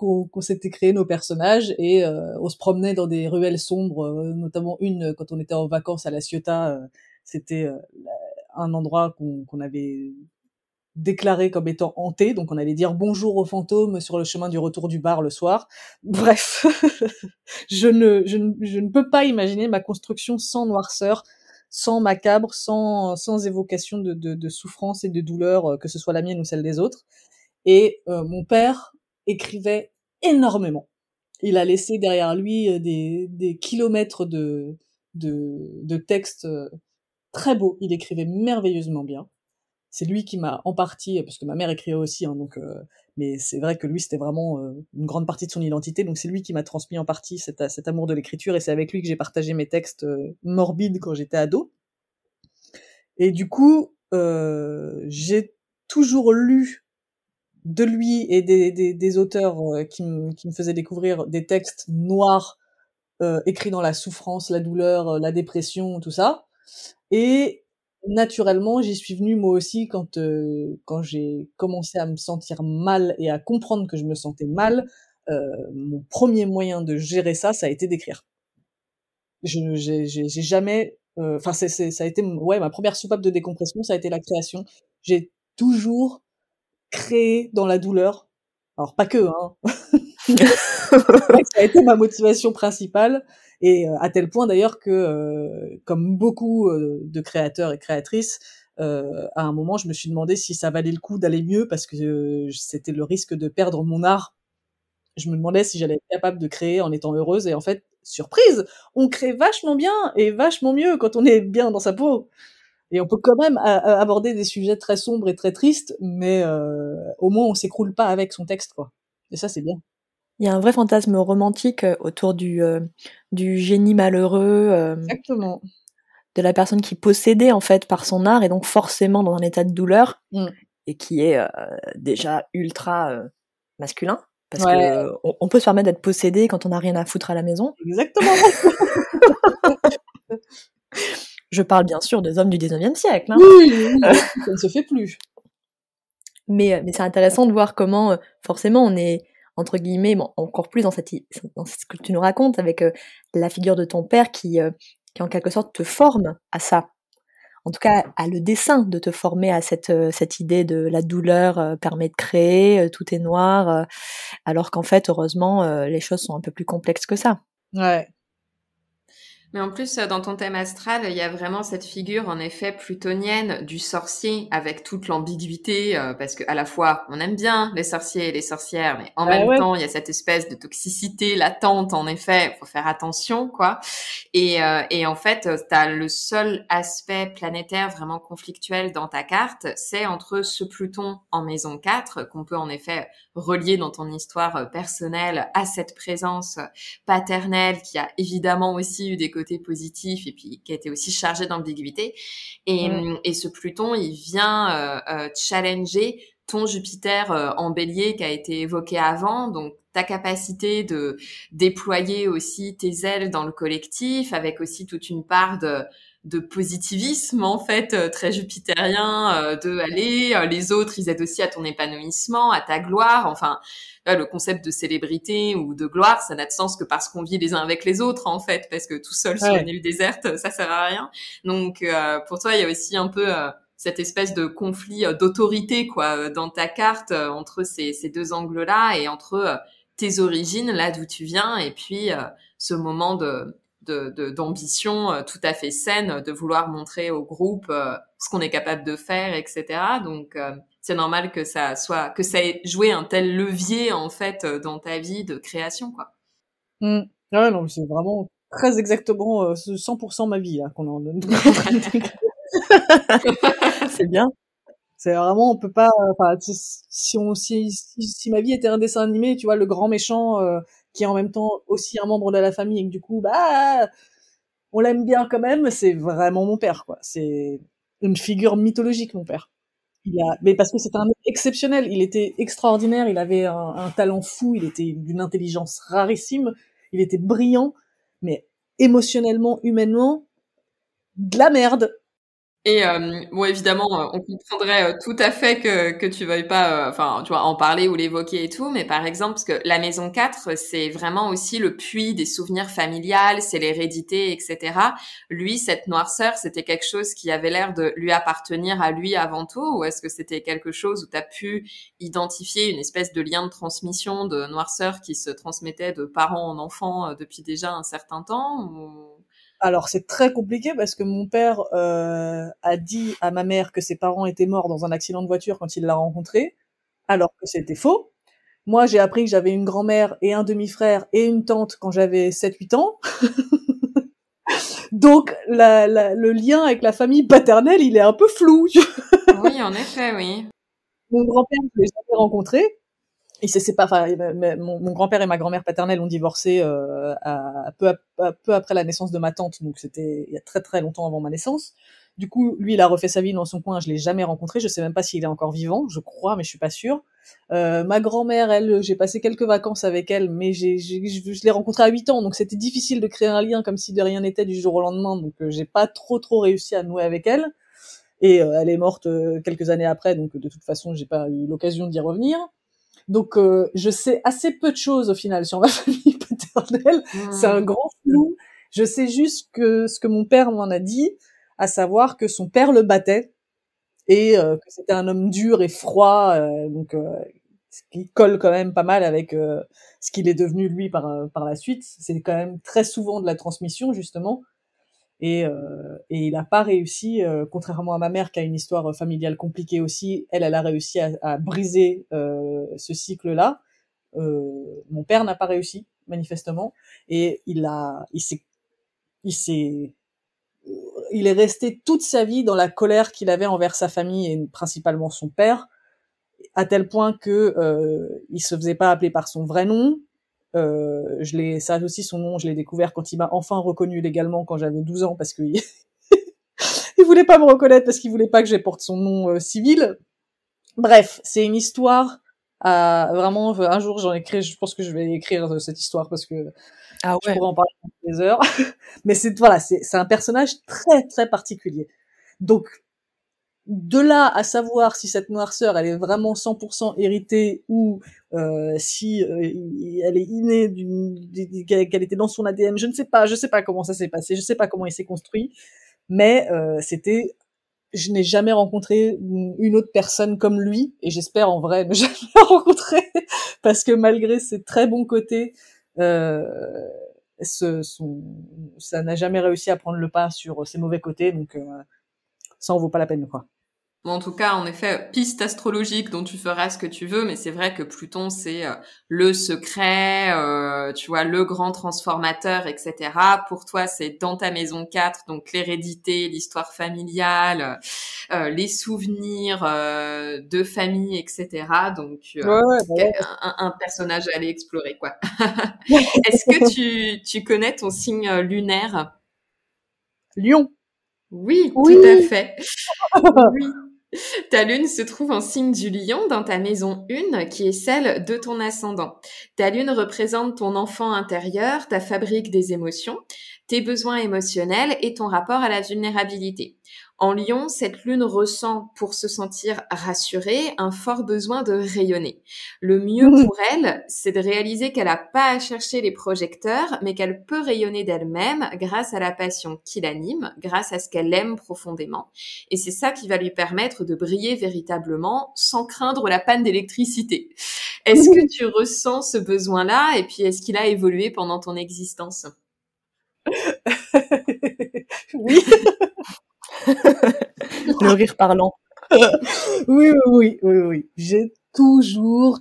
s'était créé nos personnages et on se promenait dans des ruelles sombres, notamment une quand on était en vacances à La Ciotat, c'était un endroit qu'on avait déclaré comme étant hanté, donc on allait dire bonjour aux fantômes sur le chemin du retour du bar le soir. Bref, je ne peux pas imaginer ma construction sans noirceur, sans macabre, sans évocation de souffrance et de douleur, que ce soit la mienne ou celle des autres. Et mon père écrivait énormément. Il a laissé derrière lui des kilomètres de textes très beaux. Il écrivait merveilleusement bien. C'est lui qui m'a en partie, parce que ma mère écrivait aussi, hein, donc, mais c'est vrai que lui c'était vraiment une grande partie de son identité, donc c'est lui qui m'a transmis en partie cet amour de l'écriture, et c'est avec lui que j'ai partagé mes textes morbides quand j'étais ado. Et du coup, j'ai toujours lu de lui et des auteurs qui me faisaient découvrir des textes noirs écrits dans la souffrance, la douleur, la dépression, tout ça, et naturellement, j'y suis venue moi aussi quand j'ai commencé à me sentir mal et à comprendre que je me sentais mal. Mon premier moyen de gérer ça a été d'écrire. J'ai jamais, enfin ça a été ma première soupape de décompression, ça a été la création. J'ai toujours créé dans la douleur. Alors pas que, hein. Ça a été ma motivation principale. Et à tel point d'ailleurs que, comme beaucoup de créateurs et créatrices, à un moment, je me suis demandé si ça valait le coup d'aller mieux parce que c'était le risque de perdre mon art. Je me demandais si j'allais être capable de créer en étant heureuse. Et en fait, surprise, on crée vachement bien et vachement mieux quand on est bien dans sa peau. Et on peut quand même aborder des sujets très sombres et très tristes, mais au moins on s'écroule pas avec son texte, quoi. Et ça, c'est bien. Il y a un vrai fantasme romantique autour du génie malheureux. Exactement. De la personne qui est possédée, en fait, par son art, et donc forcément dans un état de douleur, et qui est déjà ultra masculin. Parce que on peut se permettre d'être possédé quand on n'a rien à foutre à la maison. Exactement. Je parle bien sûr des hommes du 19e siècle. Hein. Oui, ça ne se fait plus. Mais c'est intéressant de voir comment, forcément, on est entre guillemets, bon, encore plus dans ce que tu nous racontes, avec la figure de ton père qui en quelque sorte te forme à ça. En tout cas, à le dessein de te former à cette idée de la douleur permet de créer, tout est noir, alors qu'en fait, heureusement, les choses sont un peu plus complexes que ça. Ouais. Mais en plus, dans ton thème astral, il y a vraiment cette figure, en effet, plutonienne du sorcier, avec toute l'ambiguïté, parce que à la fois, on aime bien les sorciers et les sorcières, mais en même temps, il y a cette espèce de toxicité latente, en effet, faut faire attention, quoi. Et en fait, t'as le seul aspect planétaire vraiment conflictuel dans ta carte, c'est entre ce Pluton en maison 4, qu'on peut en effet relier dans ton histoire personnelle à cette présence paternelle qui a évidemment aussi eu des côté positif et puis qui a été aussi chargé d'ambiguïté et ce Pluton il vient challenger ton Jupiter en Bélier qui a été évoqué avant, donc ta capacité de déployer aussi tes ailes dans le collectif avec aussi toute une part de positivisme en fait très jupitérien de aller les autres ils aident aussi à ton épanouissement, à ta gloire, enfin là, le concept de célébrité ou de gloire ça n'a de sens que parce qu'on vit les uns avec les autres en fait, parce que tout seul sur une île déserte ça sert à rien, donc pour toi il y a aussi un peu cette espèce de conflit d'autorité quoi dans ta carte entre ces deux angles là et entre tes origines là d'où tu viens et puis ce moment d'ambition tout à fait saine, de vouloir montrer au groupe ce qu'on est capable de faire, etc. Donc, c'est normal que ça ait joué un tel levier, en fait, dans ta vie de création, quoi. Ouais, non, c'est vraiment très exactement 100% ma vie, là, qu'on est en train de C'est bien. C'est vraiment, on peut pas, enfin, si ma vie était un dessin animé, tu vois, le grand méchant, qui est en même temps aussi un membre de la famille et que du coup, bah, on l'aime bien quand même, c'est vraiment mon père, quoi. C'est une figure mythologique, mon père. Mais parce que c'était un mec exceptionnel, il était extraordinaire, il avait un talent fou, il était d'une intelligence rarissime, il était brillant, mais émotionnellement, humainement, de la merde. Et bon, évidemment, on comprendrait tout à fait que tu veuilles pas, enfin, tu vois, en parler ou l'évoquer et tout, mais par exemple, parce que la maison 4, c'est vraiment aussi le puits des souvenirs familiales, c'est l'hérédité, etc. Lui, cette noirceur, c'était quelque chose qui avait l'air de lui appartenir à lui avant tout, ou est-ce que c'était quelque chose où t'as pu identifier une espèce de lien de transmission de noirceur qui se transmettait de parents en enfants depuis déjà un certain temps ou... Alors, c'est très compliqué parce que mon père a dit à ma mère que ses parents étaient morts dans un accident de voiture quand il l'a rencontrée, alors que c'était faux. Moi, j'ai appris que j'avais une grand-mère et un demi-frère et une tante quand j'avais 7-8 ans. Donc, le lien avec la famille paternelle, il est un peu flou. Oui, en effet, oui. Mon grand-père, je l'ai jamais rencontré. Mon grand-père et ma grand-mère paternelle ont divorcé peu après la naissance de ma tante, donc c'était il y a très très longtemps avant ma naissance. Du coup, lui, il a refait sa vie dans son coin, je l'ai jamais rencontré, je sais même pas s'il est encore vivant, je crois, mais je suis pas sûre. Ma grand-mère, elle, j'ai passé quelques vacances avec elle, mais je l'ai rencontrée à 8 ans, donc c'était difficile de créer un lien comme si de rien n'était du jour au lendemain, donc j'ai pas trop réussi à nouer avec elle. Et elle est morte quelques années après, donc de toute façon, j'ai pas eu l'occasion d'y revenir. Donc, je sais assez peu de choses, au final, sur ma famille paternelle. Mmh. C'est un grand flou. Je sais juste que ce que mon père m'en a dit, à savoir que son père le battait et que c'était un homme dur et froid, ce qui colle quand même pas mal avec ce qu'il est devenu, lui, par la suite. C'est quand même très souvent de la transmission, justement. Et il n'a pas réussi, contrairement à ma mère qui a une histoire familiale compliquée aussi, elle a réussi à briser ce cycle-là. Mon père n'a pas réussi, manifestement, et il est resté toute sa vie dans la colère qu'il avait envers sa famille et principalement son père, à tel point que il se faisait pas appeler par son vrai nom. Ça aussi, son nom, je l'ai découvert quand il m'a enfin reconnu légalement quand j'avais 12 ans parce que il voulait pas me reconnaître parce qu'il voulait pas que je porte son nom civil. Bref, c'est une histoire vraiment, un jour j'en écris, je pense que je vais écrire cette histoire parce que je pourrais en parler des heures. Mais c'est un personnage très, très particulier. Donc, de là à savoir si cette noirceur elle est vraiment 100% héritée ou si elle est innée qu'elle était dans son ADN, je ne sais pas comment ça s'est passé, je ne sais pas comment il s'est construit, mais je n'ai jamais rencontré une autre personne comme lui et j'espère en vrai ne jamais rencontrer parce que malgré ses très bons côtés, ça n'a jamais réussi à prendre le pas sur ses mauvais côtés, donc ça en vaut pas la peine, quoi. En tout cas, en effet, piste astrologique dont tu feras ce que tu veux, mais c'est vrai que Pluton, c'est le secret, tu vois, le grand transformateur, etc. Pour toi, c'est dans ta maison 4, donc l'hérédité, l'histoire familiale, les souvenirs de famille, etc. Donc, un personnage à aller explorer, quoi. Est-ce que tu connais ton signe lunaire ? Lion. Oui, tout à fait. Oui. Ta lune se trouve en signe du lion dans ta maison 1, qui est celle de ton ascendant. Ta lune représente ton enfant intérieur, ta fabrique des émotions, tes besoins émotionnels et ton rapport à la vulnérabilité. En lion, cette lune ressent, pour se sentir rassurée, un fort besoin de rayonner. Le mieux pour elle, c'est de réaliser qu'elle n'a pas à chercher les projecteurs, mais qu'elle peut rayonner d'elle-même grâce à la passion qui l'anime, grâce à ce qu'elle aime profondément. Et c'est ça qui va lui permettre de briller véritablement sans craindre la panne d'électricité. Est-ce que tu ressens ce besoin-là et puis est-ce qu'il a évolué pendant ton existence ? Oui. Le rire parlant. Oui. J'ai toujours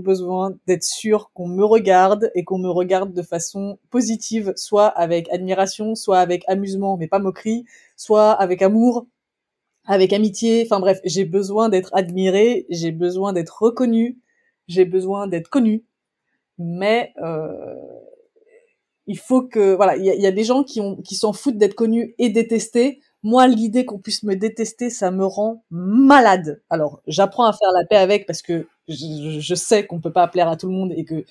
besoin d'être sûr qu'on me regarde et qu'on me regarde de façon positive, soit avec admiration, soit avec amusement, mais pas moquerie, soit avec amour, avec amitié. Enfin bref, j'ai besoin d'être admirée, j'ai besoin d'être reconnue, j'ai besoin d'être connue. Mais il faut que voilà, il y a des gens qui s'en foutent d'être connus et détestés. Moi, l'idée qu'on puisse me détester, ça me rend malade. Alors, j'apprends à faire la paix avec parce que je sais qu'on peut pas plaire à tout le monde et que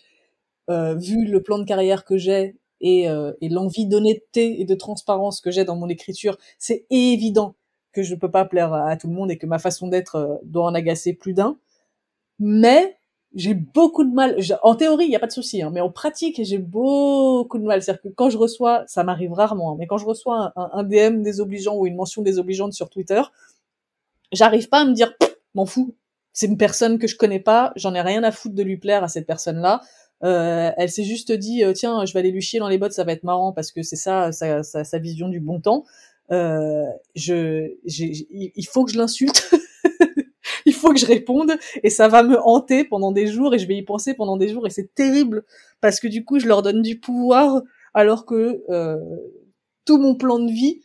vu le plan de carrière que j'ai et l'envie d'honnêteté et de transparence que j'ai dans mon écriture, c'est évident que je peux pas plaire à tout le monde et que ma façon d'être doit en agacer plus d'un. Mais j'ai beaucoup de mal. En théorie, il y a pas de souci, hein, mais en pratique, j'ai beaucoup de mal. C'est-à-dire que quand je reçois, ça m'arrive rarement, hein, mais quand je reçois un DM désobligeant ou une mention désobligeante sur Twitter, j'arrive pas à me dire, m'en fous. C'est une personne que je connais pas, j'en ai rien à foutre de lui plaire à cette personne-là. Elle s'est juste dit, tiens, je vais aller lui chier dans les bottes, ça va être marrant parce que c'est ça, sa vision du bon temps. Il faut que je l'insulte. Il faut que je réponde et ça va me hanter pendant des jours et je vais y penser pendant des jours et c'est terrible parce que du coup je leur donne du pouvoir alors que tout mon plan de vie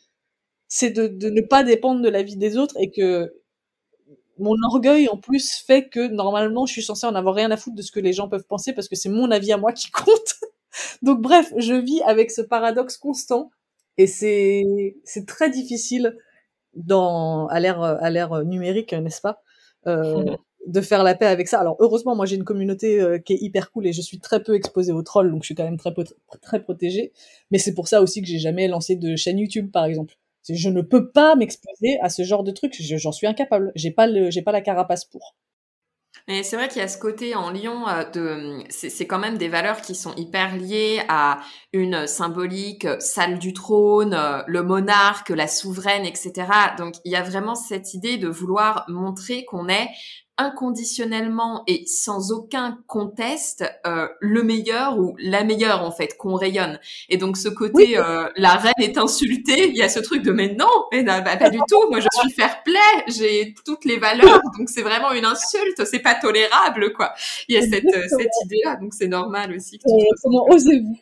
c'est de ne pas dépendre de la vie des autres et que mon orgueil en plus fait que normalement je suis censée en avoir rien à foutre de ce que les gens peuvent penser parce que c'est mon avis à moi qui compte. Donc bref, je vis avec ce paradoxe constant et c'est très difficile à l'ère numérique, n'est-ce pas? De faire la paix avec ça. Alors heureusement, moi j'ai une communauté qui est hyper cool et je suis très peu exposée aux trolls, donc je suis quand même très protégée. Mais c'est pour ça aussi que j'ai jamais lancé de chaîne YouTube, par exemple. Je ne peux pas m'exposer à ce genre de truc. J'en suis incapable. J'ai pas la carapace pour. Mais c'est vrai qu'il y a ce côté en Lyon c'est quand même des valeurs qui sont hyper liées à une symbolique salle du trône, le monarque, la souveraine, etc. Donc il y a vraiment cette idée de vouloir montrer qu'on est inconditionnellement et sans aucun conteste le meilleur ou la meilleure en fait, qu'on rayonne. Et donc ce côté la reine est insultée, il y a ce truc de mais non, pas du tout, moi je suis fair play, j'ai toutes les valeurs, donc c'est vraiment une insulte, c'est pas tolérable quoi. Il y a cette idée là, donc c'est normal aussi que comment osez-vous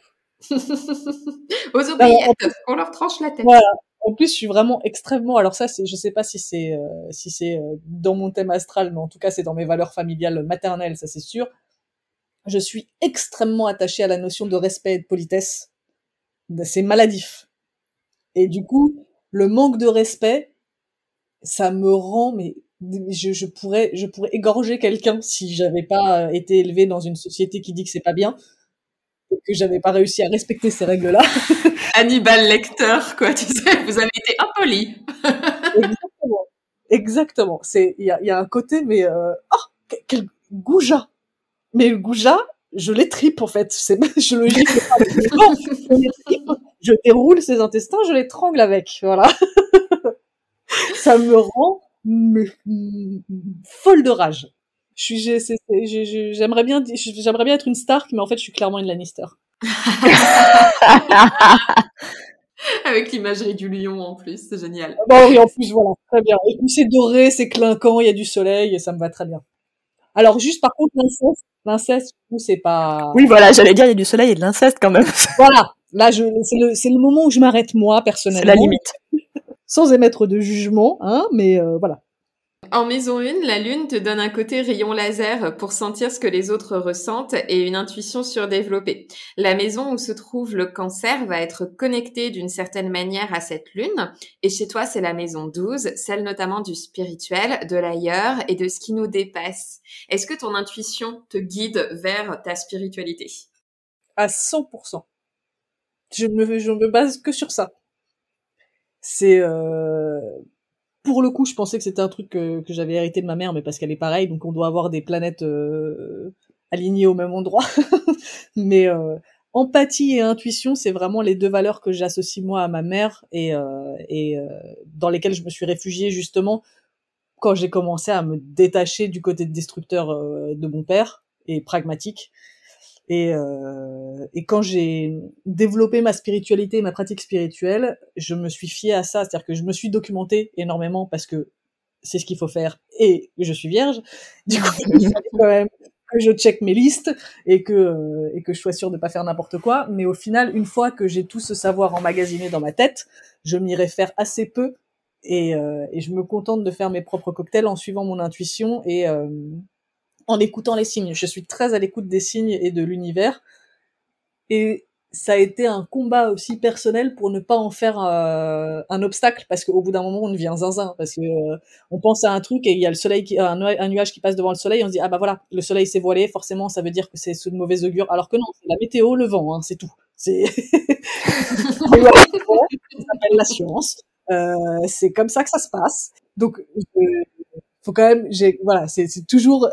aux oubliettes, qu'on leur tranche la tête. Voilà. En plus, je suis vraiment extrêmement. Alors ça, je sais pas si c'est dans mon thème astral, mais en tout cas, c'est dans mes valeurs familiales maternelles, ça c'est sûr. Je suis extrêmement attachée à la notion de respect et de politesse. C'est maladif. Et du coup, le manque de respect, ça me rend. Mais je pourrais égorger quelqu'un si j'avais pas été élevée dans une société qui dit que c'est pas bien. Que j'avais pas réussi à respecter ces règles-là. Hannibal Lecter, quoi, tu sais, vous avez été impoli. Exactement. Il y a un côté, mais quel goujat. Mais le goujat, je l'étripe en fait. Je le gifle pas. Je l'étripe. Je déroule ses intestins, je l'étrangle avec. Voilà. Ça me rend folle de rage. J'aimerais bien être une Stark, mais en fait, je suis clairement une Lannister. Avec l'imagerie du lion, en plus, c'est génial. Bon, oui, en plus, voilà, très bien. Et puis, c'est doré, c'est clinquant, il y a du soleil, et ça me va très bien. Alors, juste, par contre, l'inceste, c'est pas... Oui, voilà, j'allais dire, il y a du soleil et de l'inceste, quand même. Voilà, là, c'est le moment où je m'arrête, moi, personnellement. C'est la limite. Sans émettre de jugement, hein, mais voilà. En maison 1, la lune te donne un côté rayon laser pour sentir ce que les autres ressentent et une intuition surdéveloppée. La maison où se trouve le cancer va être connectée d'une certaine manière à cette lune. Et chez toi, c'est la maison 12, celle notamment du spirituel, de l'ailleurs et de ce qui nous dépasse. Est-ce que ton intuition te guide vers ta spiritualité ? À 100%. Je me base que sur ça. C'est... Pour le coup, je pensais que c'était un truc que j'avais hérité de ma mère, mais parce qu'elle est pareille, donc on doit avoir des planètes alignées au même endroit. Mais empathie et intuition, c'est vraiment les deux valeurs que j'associe moi à ma mère et dans lesquelles je me suis réfugiée justement quand j'ai commencé à me détacher du côté destructeur de mon père et pragmatique. Et quand j'ai développé ma spiritualité et ma pratique spirituelle, je me suis fiée à ça, c'est-à-dire que je me suis documentée énormément parce que c'est ce qu'il faut faire et je suis vierge. Du coup, il fallait quand même que je check mes listes et que je sois sûre de pas faire n'importe quoi. Mais au final, une fois que j'ai tout ce savoir emmagasiné dans ma tête, je m'y réfère assez peu et je me contente de faire mes propres cocktails en suivant mon intuition et en écoutant les signes. Je suis très à l'écoute des signes et de l'univers. Et ça a été un combat aussi personnel pour ne pas en faire un obstacle, parce qu'au bout d'un moment on devient zinzin, parce que on pense à un truc et il y a le soleil qui un nuage qui passe devant le soleil, et on se dit ah bah voilà, le soleil s'est voilé, forcément ça veut dire que c'est sous de mauvais augure, alors que non, c'est la météo, le vent, hein, c'est tout. C'est ça s'appelle la science. C'est comme ça que ça se passe. Donc faut quand même c'est toujours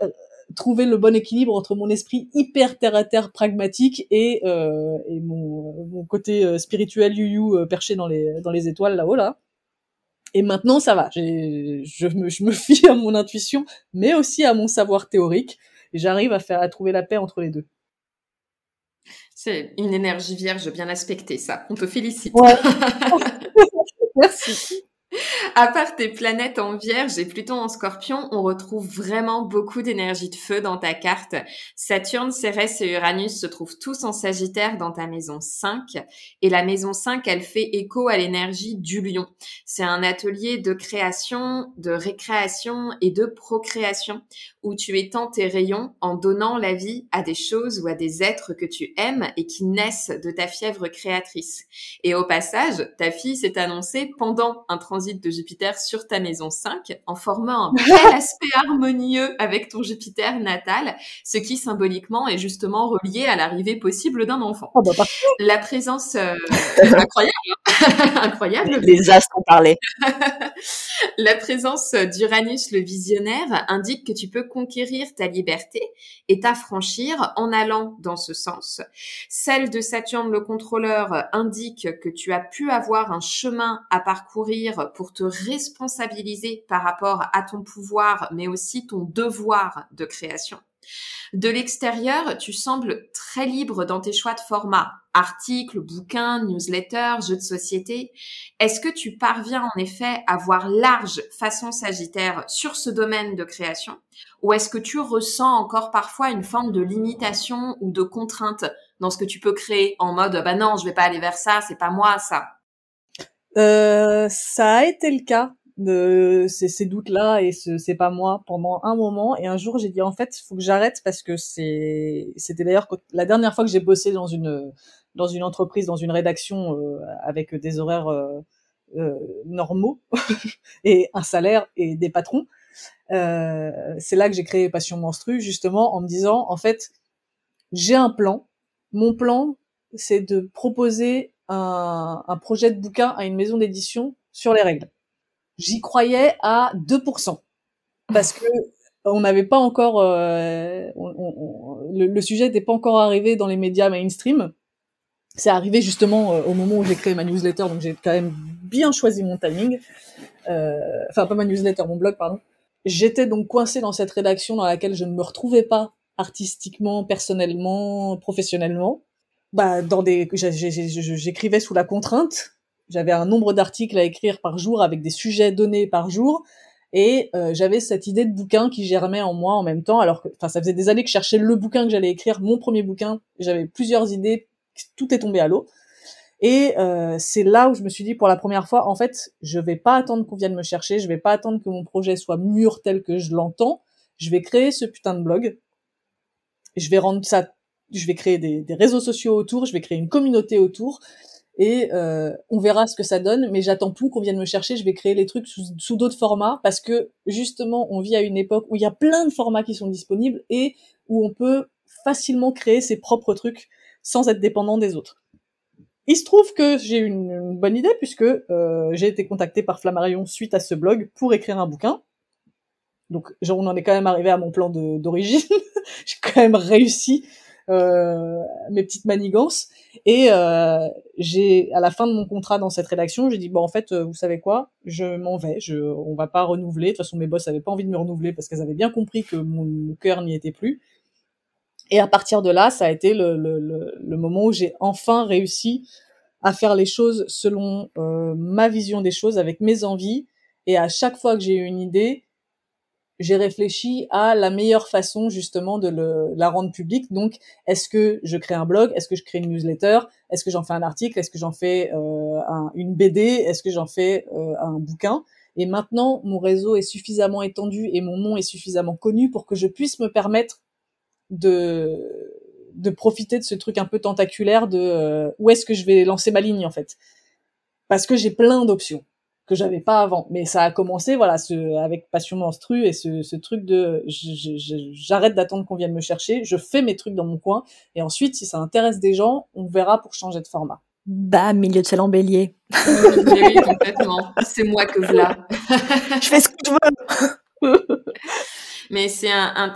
trouver le bon équilibre entre mon esprit hyper terre-à-terre pragmatique et mon côté spirituel perché dans les étoiles là-haut là. Et maintenant ça va, je me fie à mon intuition mais aussi à mon savoir théorique et j'arrive à trouver la paix entre les deux. C'est une énergie vierge bien aspectée, ça. On te félicite. Ouais. Merci. À part tes planètes en vierge et Pluton en scorpion, on retrouve vraiment beaucoup d'énergie de feu dans ta carte. Saturne, Cérès et Uranus se trouvent tous en Sagittaire dans ta maison 5. Et la maison 5, elle fait écho à l'énergie du lion. C'est un atelier de création, de récréation et de procréation où tu étends tes rayons en donnant la vie à des choses ou à des êtres que tu aimes et qui naissent de ta fièvre créatrice. Et au passage, ta fille s'est annoncée pendant un transit de Jupiter sur ta maison 5 en formant un bel aspect harmonieux avec ton Jupiter natal, ce qui symboliquement est justement relié à l'arrivée possible d'un enfant. Oh bah, la présence incroyable, incroyable. Les astres en parlaient. La présence d'Uranus le visionnaire indique que tu peux conquérir ta liberté et t'affranchir en allant dans ce sens. Celle de Saturne le contrôleur indique que tu as pu avoir un chemin à parcourir pour te responsabiliser par rapport à ton pouvoir, mais aussi ton devoir de création. De l'extérieur, tu sembles très libre dans tes choix de format, articles, bouquins, newsletters, jeux de société. Est-ce que tu parviens en effet à voir large façon Sagittaire sur ce domaine de création, ou est-ce que tu ressens encore parfois une forme de limitation ou de contrainte dans ce que tu peux créer en mode « bah non, je vais pas aller vers ça, c'est pas moi ça ». Ça a été le cas. De ces doutes-là et c'est pas moi pendant un moment et un jour j'ai dit en fait faut que j'arrête parce que c'était d'ailleurs la dernière fois que j'ai bossé dans une entreprise, dans une rédaction avec des horaires normaux et un salaire et des patrons, c'est là que j'ai créé Passion Monstrue justement en me disant en fait j'ai un plan, mon plan c'est de proposer un projet de bouquin à une maison d'édition sur les règles. J'y croyais à 2%, parce que on n'avait pas encore, le sujet n'était pas encore arrivé dans les médias mainstream. C'est arrivé justement au moment où j'ai créé ma newsletter, donc j'ai quand même bien choisi mon timing. Enfin, pas ma newsletter, mon blog, pardon. J'étais donc coincée dans cette rédaction dans laquelle je ne me retrouvais pas artistiquement, personnellement, professionnellement. Bah, j'écrivais sous la contrainte. J'avais un nombre d'articles à écrire par jour avec des sujets donnés par jour et j'avais cette idée de bouquin qui germait en moi en même temps alors que ça faisait des années que je cherchais le bouquin que j'allais écrire, mon premier bouquin, j'avais plusieurs idées, tout est tombé à l'eau et c'est là où je me suis dit pour la première fois en fait, je vais pas attendre qu'on vienne me chercher, je vais pas attendre que mon projet soit mûr tel que je l'entends, je vais créer ce putain de blog. Je vais rendre ça, je vais créer des réseaux sociaux autour, je vais créer une communauté autour. Et on verra ce que ça donne, mais j'attends plus qu'on vienne me chercher, je vais créer les trucs sous d'autres formats, parce que justement, on vit à une époque où il y a plein de formats qui sont disponibles et où on peut facilement créer ses propres trucs sans être dépendant des autres. Il se trouve que j'ai une bonne idée, puisque j'ai été contactée par Flammarion suite à ce blog pour écrire un bouquin. Donc on en est quand même arrivé à mon plan d'origine, j'ai quand même réussi mes petites manigances et j'ai à la fin de mon contrat dans cette rédaction j'ai dit bon en fait vous savez quoi, je m'en vais, on va pas renouveler, de toute façon mes boss avaient pas envie de me renouveler parce qu'elles avaient bien compris que mon cœur n'y était plus et à partir de là ça a été le moment où j'ai enfin réussi à faire les choses selon ma vision des choses avec mes envies Et à chaque fois que j'ai eu une idée, j'ai réfléchi à la meilleure façon justement de la rendre publique. Donc, est-ce que je crée un blog? Est-ce que je crée une newsletter? Est-ce que j'en fais un article? Est-ce que j'en fais une BD? Est-ce que j'en fais un bouquin? Et maintenant, mon réseau est suffisamment étendu et mon nom est suffisamment connu pour que je puisse me permettre de profiter de ce truc un peu tentaculaire de où est-ce que je vais lancer ma ligne en fait. Parce que j'ai plein d'options que j'avais pas avant, mais ça a commencé voilà avec Passion Monstrue et ce truc de j'arrête d'attendre qu'on vienne me chercher, je fais mes trucs dans mon coin et ensuite si ça intéresse des gens, on verra pour changer de format. Bam, milieu de salon bélier. Oui, complètement. C'est moi que voilà. Je fais ce que je veux. Mais c'est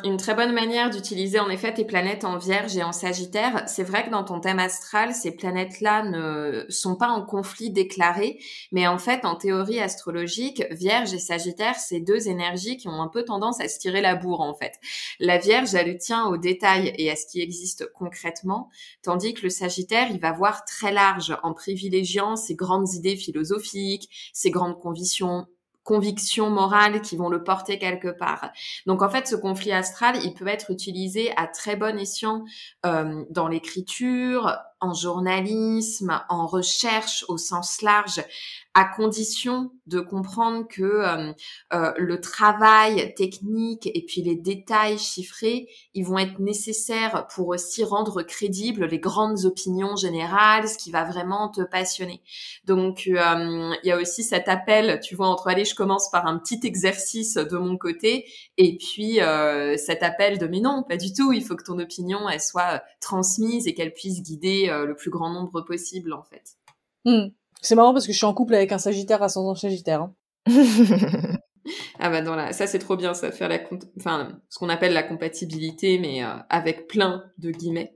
une très bonne manière d'utiliser en effet tes planètes en Vierge et en Sagittaire. C'est vrai que dans ton thème astral, ces planètes-là ne sont pas en conflit déclaré, mais en fait, en théorie astrologique, Vierge et Sagittaire, c'est deux énergies qui ont un peu tendance à se tirer la bourre en fait. La Vierge, elle tient au détail et à ce qui existe concrètement, tandis que le Sagittaire, il va voir très large en privilégiant ses grandes idées philosophiques, ses grandes convictions morales qui vont le porter quelque part. Donc en fait, ce conflit astral, il peut être utilisé à très bon escient dans l'écriture, en journalisme, en recherche au sens large, à condition de comprendre que le travail technique et puis les détails chiffrés, ils vont être nécessaires pour aussi rendre crédibles les grandes opinions générales, ce qui va vraiment te passionner. Donc, il y a aussi cet appel, tu vois, entre allez, je commence par un petit exercice de mon côté et puis cet appel de mais non, pas du tout, il faut que ton opinion, elle soit transmise et qu'elle puisse guider le plus grand nombre possible, en fait. Mm. C'est marrant parce que je suis en couple avec un Sagittaire ascendant Sagittaire. Hein. Ah bah non, là, ça c'est trop bien, ça faire ce qu'on appelle la compatibilité, mais avec plein de guillemets,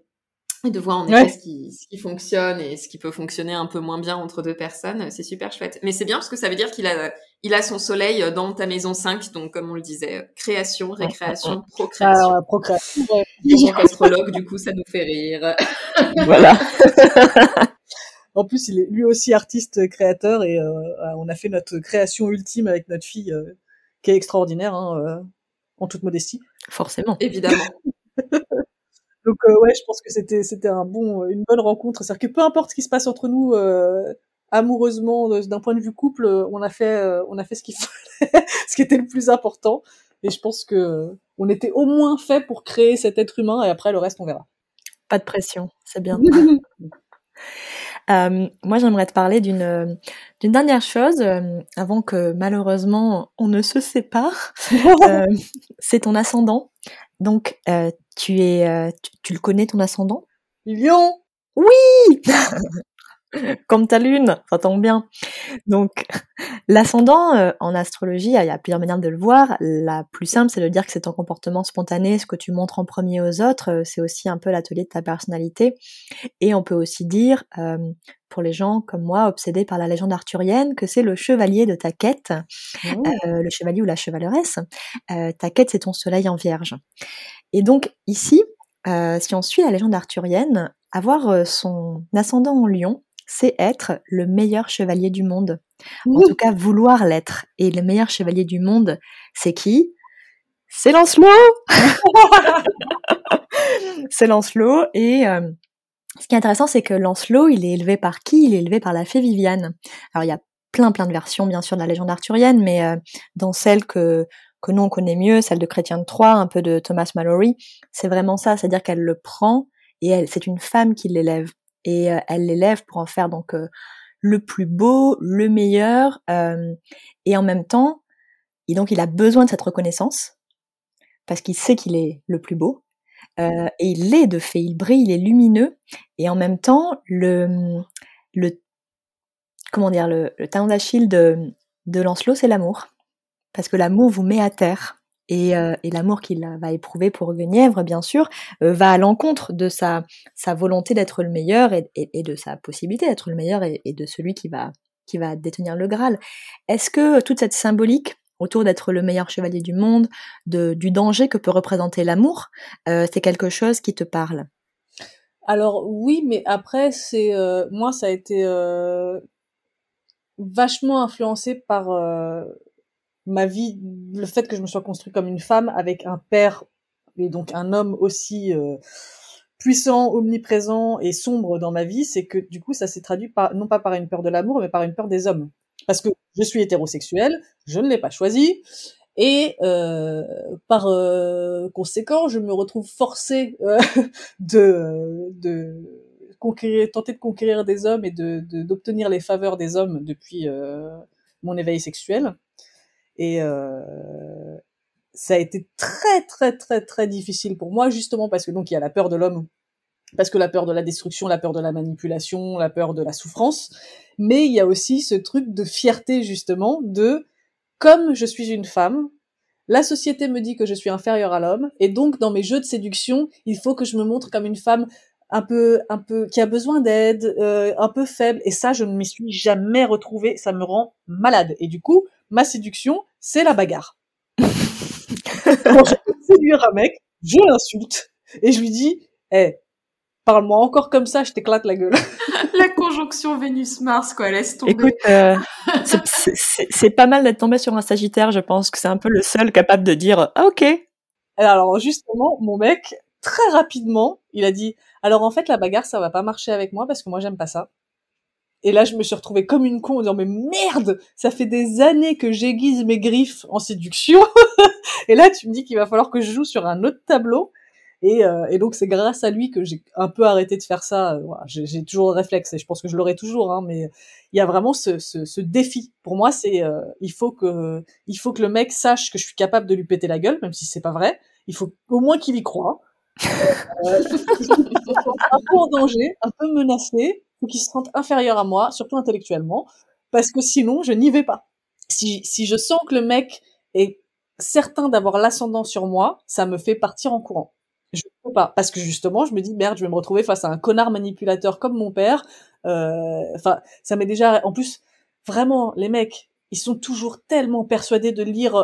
et de voir en effet ce qui fonctionne et ce qui peut fonctionner un peu moins bien entre deux personnes, c'est super chouette. Mais c'est bien parce que ça veut dire qu'il a son soleil dans ta maison 5, donc comme on le disait, création, récréation, procréation. Ah, procréation. En tant qu'astrologue, du coup, ça nous fait rire. Voilà. En plus, il est lui aussi artiste créateur et on a fait notre création ultime avec notre fille, qui est extraordinaire, en toute modestie. Forcément, évidemment. Donc ouais, je pense que c'était une bonne rencontre. C'est-à-dire que peu importe ce qui se passe entre nous, amoureusement, d'un point de vue couple, on a fait ce qu'il fallait, ce qui était le plus important. Et je pense que on était au moins fait pour créer cet être humain. Et après, le reste, on verra. Pas de pression, c'est bien. Moi, j'aimerais te parler d'une dernière chose avant que malheureusement on ne se sépare. C'est ton ascendant. Donc, tu le connais ton ascendant? Lion. Oui. Comme ta lune, ça tombe bien. Donc, l'ascendant, en astrologie, il y a plusieurs manières de le voir. La plus simple, c'est de dire que c'est ton comportement spontané, ce que tu montres en premier aux autres. C'est aussi un peu l'atelier de ta personnalité. Et on peut aussi dire, pour les gens comme moi, obsédés par la légende arthurienne, que c'est le chevalier de ta quête, le chevalier ou la chevaleresse. Ta quête, c'est ton soleil en Vierge. Et donc, ici, si on suit la légende arthurienne, avoir son ascendant en Lion, c'est être le meilleur chevalier du monde. En tout cas, vouloir l'être. Et le meilleur chevalier du monde, c'est qui? C'est Lancelot. C'est Lancelot. Et ce qui est intéressant, c'est que Lancelot, il est élevé par qui? Il est élevé par la fée Viviane. Alors, il y a plein de versions, bien sûr, de la légende arthurienne, mais dans celle que nous, on connaît mieux, celle de Chrétien de Troyes, un peu de Thomas Malory, c'est vraiment ça, c'est-à-dire qu'elle le prend et c'est une femme qui l'élève. Et elle l'élève pour en faire donc le plus beau, le meilleur, et en même temps, et donc il a besoin de cette reconnaissance parce qu'il sait qu'il est le plus beau, et il l'est de fait, il brille, il est lumineux, et en même temps le talon d'Achille de Lancelot, c'est l'amour, parce que l'amour vous met à terre. Et l'amour qu'il va éprouver pour Guenièvre, bien sûr, va à l'encontre de sa volonté d'être le meilleur et de sa possibilité d'être le meilleur et de celui qui va détenir le Graal. Est-ce que toute cette symbolique autour d'être le meilleur chevalier du monde, du danger que peut représenter l'amour, c'est quelque chose qui te parle? Alors oui, mais après, c'est moi, ça a été vachement influencé par ma vie, le fait que je me sois construite comme une femme avec un père et donc un homme aussi puissant, omniprésent et sombre dans ma vie, c'est que du coup ça s'est traduit par, non pas par une peur de l'amour, mais par une peur des hommes. Parce que je suis hétérosexuelle, je ne l'ai pas choisi, et par conséquent, je me retrouve forcée de conquérir, tenter de conquérir des hommes et d'obtenir les faveurs des hommes depuis mon éveil sexuel. Et ça a été très très très très difficile pour moi, justement parce que donc il y a la peur de l'homme, parce que la peur de la destruction, la peur de la manipulation, la peur de la souffrance, mais il y a aussi ce truc de fierté, justement, de comme je suis une femme, la société me dit que je suis inférieure à l'homme, et donc dans mes jeux de séduction, il faut que je me montre comme une femme un peu qui a besoin d'aide, un peu faible, et ça je ne m'y suis jamais retrouvée, ça me rend malade, et du coup ma séduction, c'est la bagarre. Quand je peux séduire un mec, je l'insulte et je lui dis parle-moi encore comme ça, je t'éclate la gueule. La conjonction Vénus-Mars, quoi, laisse tomber. Écoute, c'est pas mal d'être tombé sur un Sagittaire, je pense que c'est un peu le seul capable de dire « Ah, ok ». Alors, justement, mon mec, très rapidement, il a dit « Alors, en fait, la bagarre, ça va pas marcher avec moi parce que moi, j'aime pas ça ». Et là, je me suis retrouvée comme une con en disant « Mais merde, ça fait des années que j'aiguise mes griffes en séduction !» Et là, tu me dis qu'il va falloir que je joue sur un autre tableau. Et donc c'est grâce à lui que j'ai un peu arrêté de faire ça. Voilà, j'ai toujours le réflexe et je pense que je l'aurai toujours, hein, mais il y a vraiment ce défi. Pour moi, c'est il faut que le mec sache que je suis capable de lui péter la gueule, même si c'est pas vrai. Il faut au moins qu'il y croit. Il faut qu'il se sente un peu en danger, un peu menacé, ou qu'il se sente inférieur à moi, surtout intellectuellement, parce que sinon je n'y vais pas. Si je sens que le mec est certain d'avoir l'ascendant sur moi, ça me fait partir en courant. Je peux pas, parce que justement je me dis merde, je vais me retrouver face à un connard manipulateur comme mon père. Enfin, ça m'est déjà, en plus vraiment les mecs, ils sont toujours tellement persuadés de lire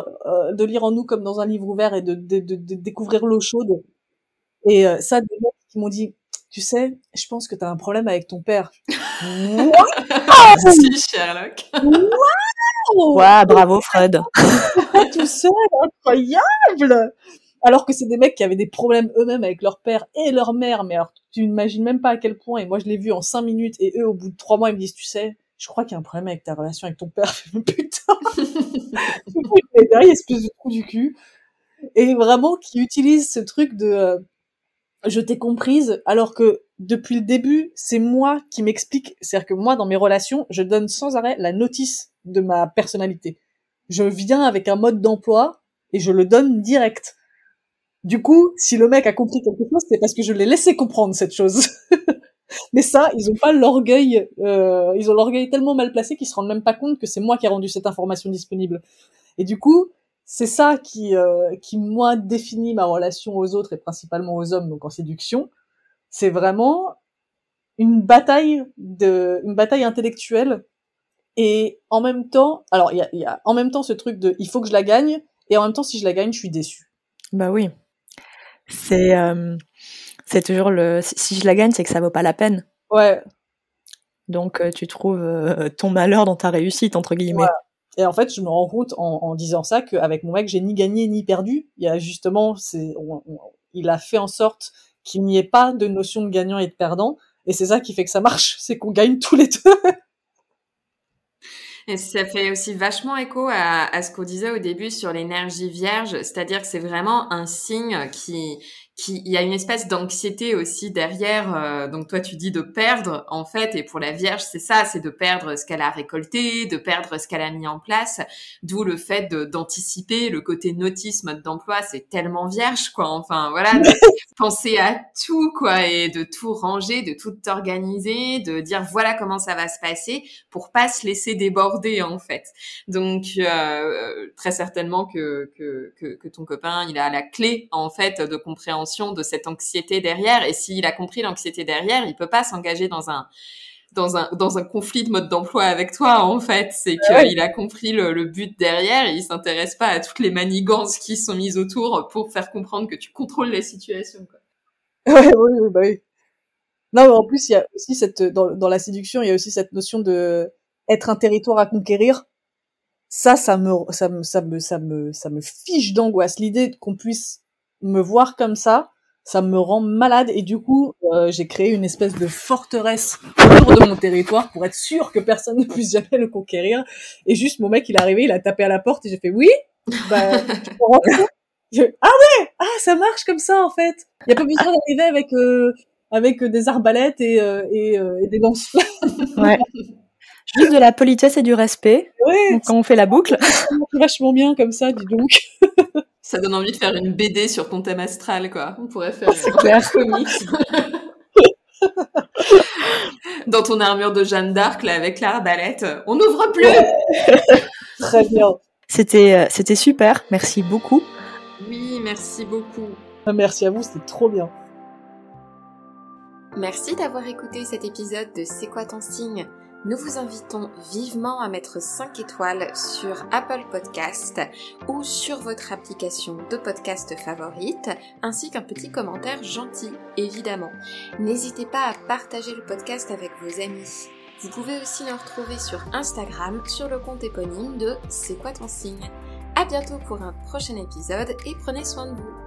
en nous comme dans un livre ouvert et de découvrir l'eau chaude. Et ça, des mecs qui m'ont dit tu sais, je pense que t'as un problème avec ton père. Merci Sherlock. Waouh, wow, bravo Fred. Tout seul, incroyable. Alors que c'est des mecs qui avaient des problèmes eux-mêmes avec leur père et leur mère, mais alors tu n'imagines même pas à quel point, et moi je l'ai vu en 5 minutes, et eux au bout de 3 mois ils me disent tu sais, je crois qu'il y a un problème avec ta relation avec ton père. Putain. Du coup il est derrière, espèce de trou du cul, et vraiment qui utilise ce truc de je t'ai comprise, alors que depuis le début c'est moi qui m'explique, c'est-à-dire que moi dans mes relations je donne sans arrêt la notice de ma personnalité, je viens avec un mode d'emploi et je le donne direct. Du coup, si le mec a compris quelque chose, c'est parce que je l'ai laissé comprendre cette chose. Mais ça, ils ont pas l'orgueil, ils ont l'orgueil tellement mal placé qu'ils se rendent même pas compte que c'est moi qui ai rendu cette information disponible. Et du coup, c'est ça qui moi définit ma relation aux autres et principalement aux hommes, donc en séduction. C'est vraiment une bataille intellectuelle, et en même temps, alors il y a en même temps ce truc de il faut que je la gagne, et en même temps si je la gagne, je suis déçue. Bah oui. C'est toujours le... Si je la gagne, c'est que ça vaut pas la peine. Ouais. Donc, tu trouves ton malheur dans ta réussite, entre guillemets. Ouais. Et en fait, je me rends compte en disant ça qu'avec mon mec, j'ai ni gagné ni perdu. Il y a justement... il a fait en sorte qu'il n'y ait pas de notion de gagnant et de perdant. Et c'est ça qui fait que ça marche. C'est qu'on gagne tous les deux. Et ça fait aussi vachement écho à ce qu'on disait au début sur l'énergie vierge, c'est-à-dire que c'est vraiment un signe qui il y a une espèce d'anxiété aussi derrière, donc toi tu dis de perdre en fait, et pour la vierge c'est ça, c'est de perdre ce qu'elle a récolté, de perdre ce qu'elle a mis en place, d'où le fait d'anticiper, le côté notice, mode d'emploi, c'est tellement vierge quoi, enfin voilà, de penser à tout quoi, et de tout ranger, de tout organiser, de dire voilà comment ça va se passer pour pas se laisser déborder en fait. Donc très certainement que ton copain il a la clé en fait de compréhension de cette anxiété derrière, et s'il a compris l'anxiété derrière, il peut pas s'engager dans un conflit de mode d'emploi avec toi en fait, c'est qu'il a compris le but derrière, et il s'intéresse pas à toutes les manigances qui sont mises autour pour faire comprendre que tu contrôles la situation quoi. Oui, bah oui. Non mais en plus il y a aussi cette dans la séduction, il y a aussi cette notion de être un territoire à conquérir. Ça me fiche d'angoisse. L'idée qu'on puisse me voir comme ça, ça me rend malade. Et du coup, j'ai créé une espèce de forteresse autour de mon territoire pour être sûre que personne ne puisse jamais le conquérir. Et juste, mon mec, il est arrivé, il a tapé à la porte et j'ai fait « Oui bah, !» Ah ouais, ah ça marche comme ça en fait. Il y a pas besoin d'arriver avec des arbalètes et des lance-flammes. Ouais. Juste de la politesse et du respect. Ouais. Donc, quand on fait la boucle, vachement bien comme ça, dis donc. Ça donne envie de faire une BD sur ton thème astral quoi. On pourrait faire un comics. Dans ton armure de Jeanne d'Arc là avec l'arbalète, on n'ouvre plus. Ouais. Très bien. C'était super. Merci beaucoup. Oui, merci beaucoup. Merci à vous, c'était trop bien. Merci d'avoir écouté cet épisode de C'est quoi ton signe ? Nous vous invitons vivement à mettre 5 étoiles sur Apple Podcast ou sur votre application de podcast favorite, ainsi qu'un petit commentaire gentil, évidemment. N'hésitez pas à partager le podcast avec vos amis. Vous pouvez aussi nous retrouver sur Instagram, sur le compte éponyme de C'est quoi ton signe ? À bientôt pour un prochain épisode et prenez soin de vous.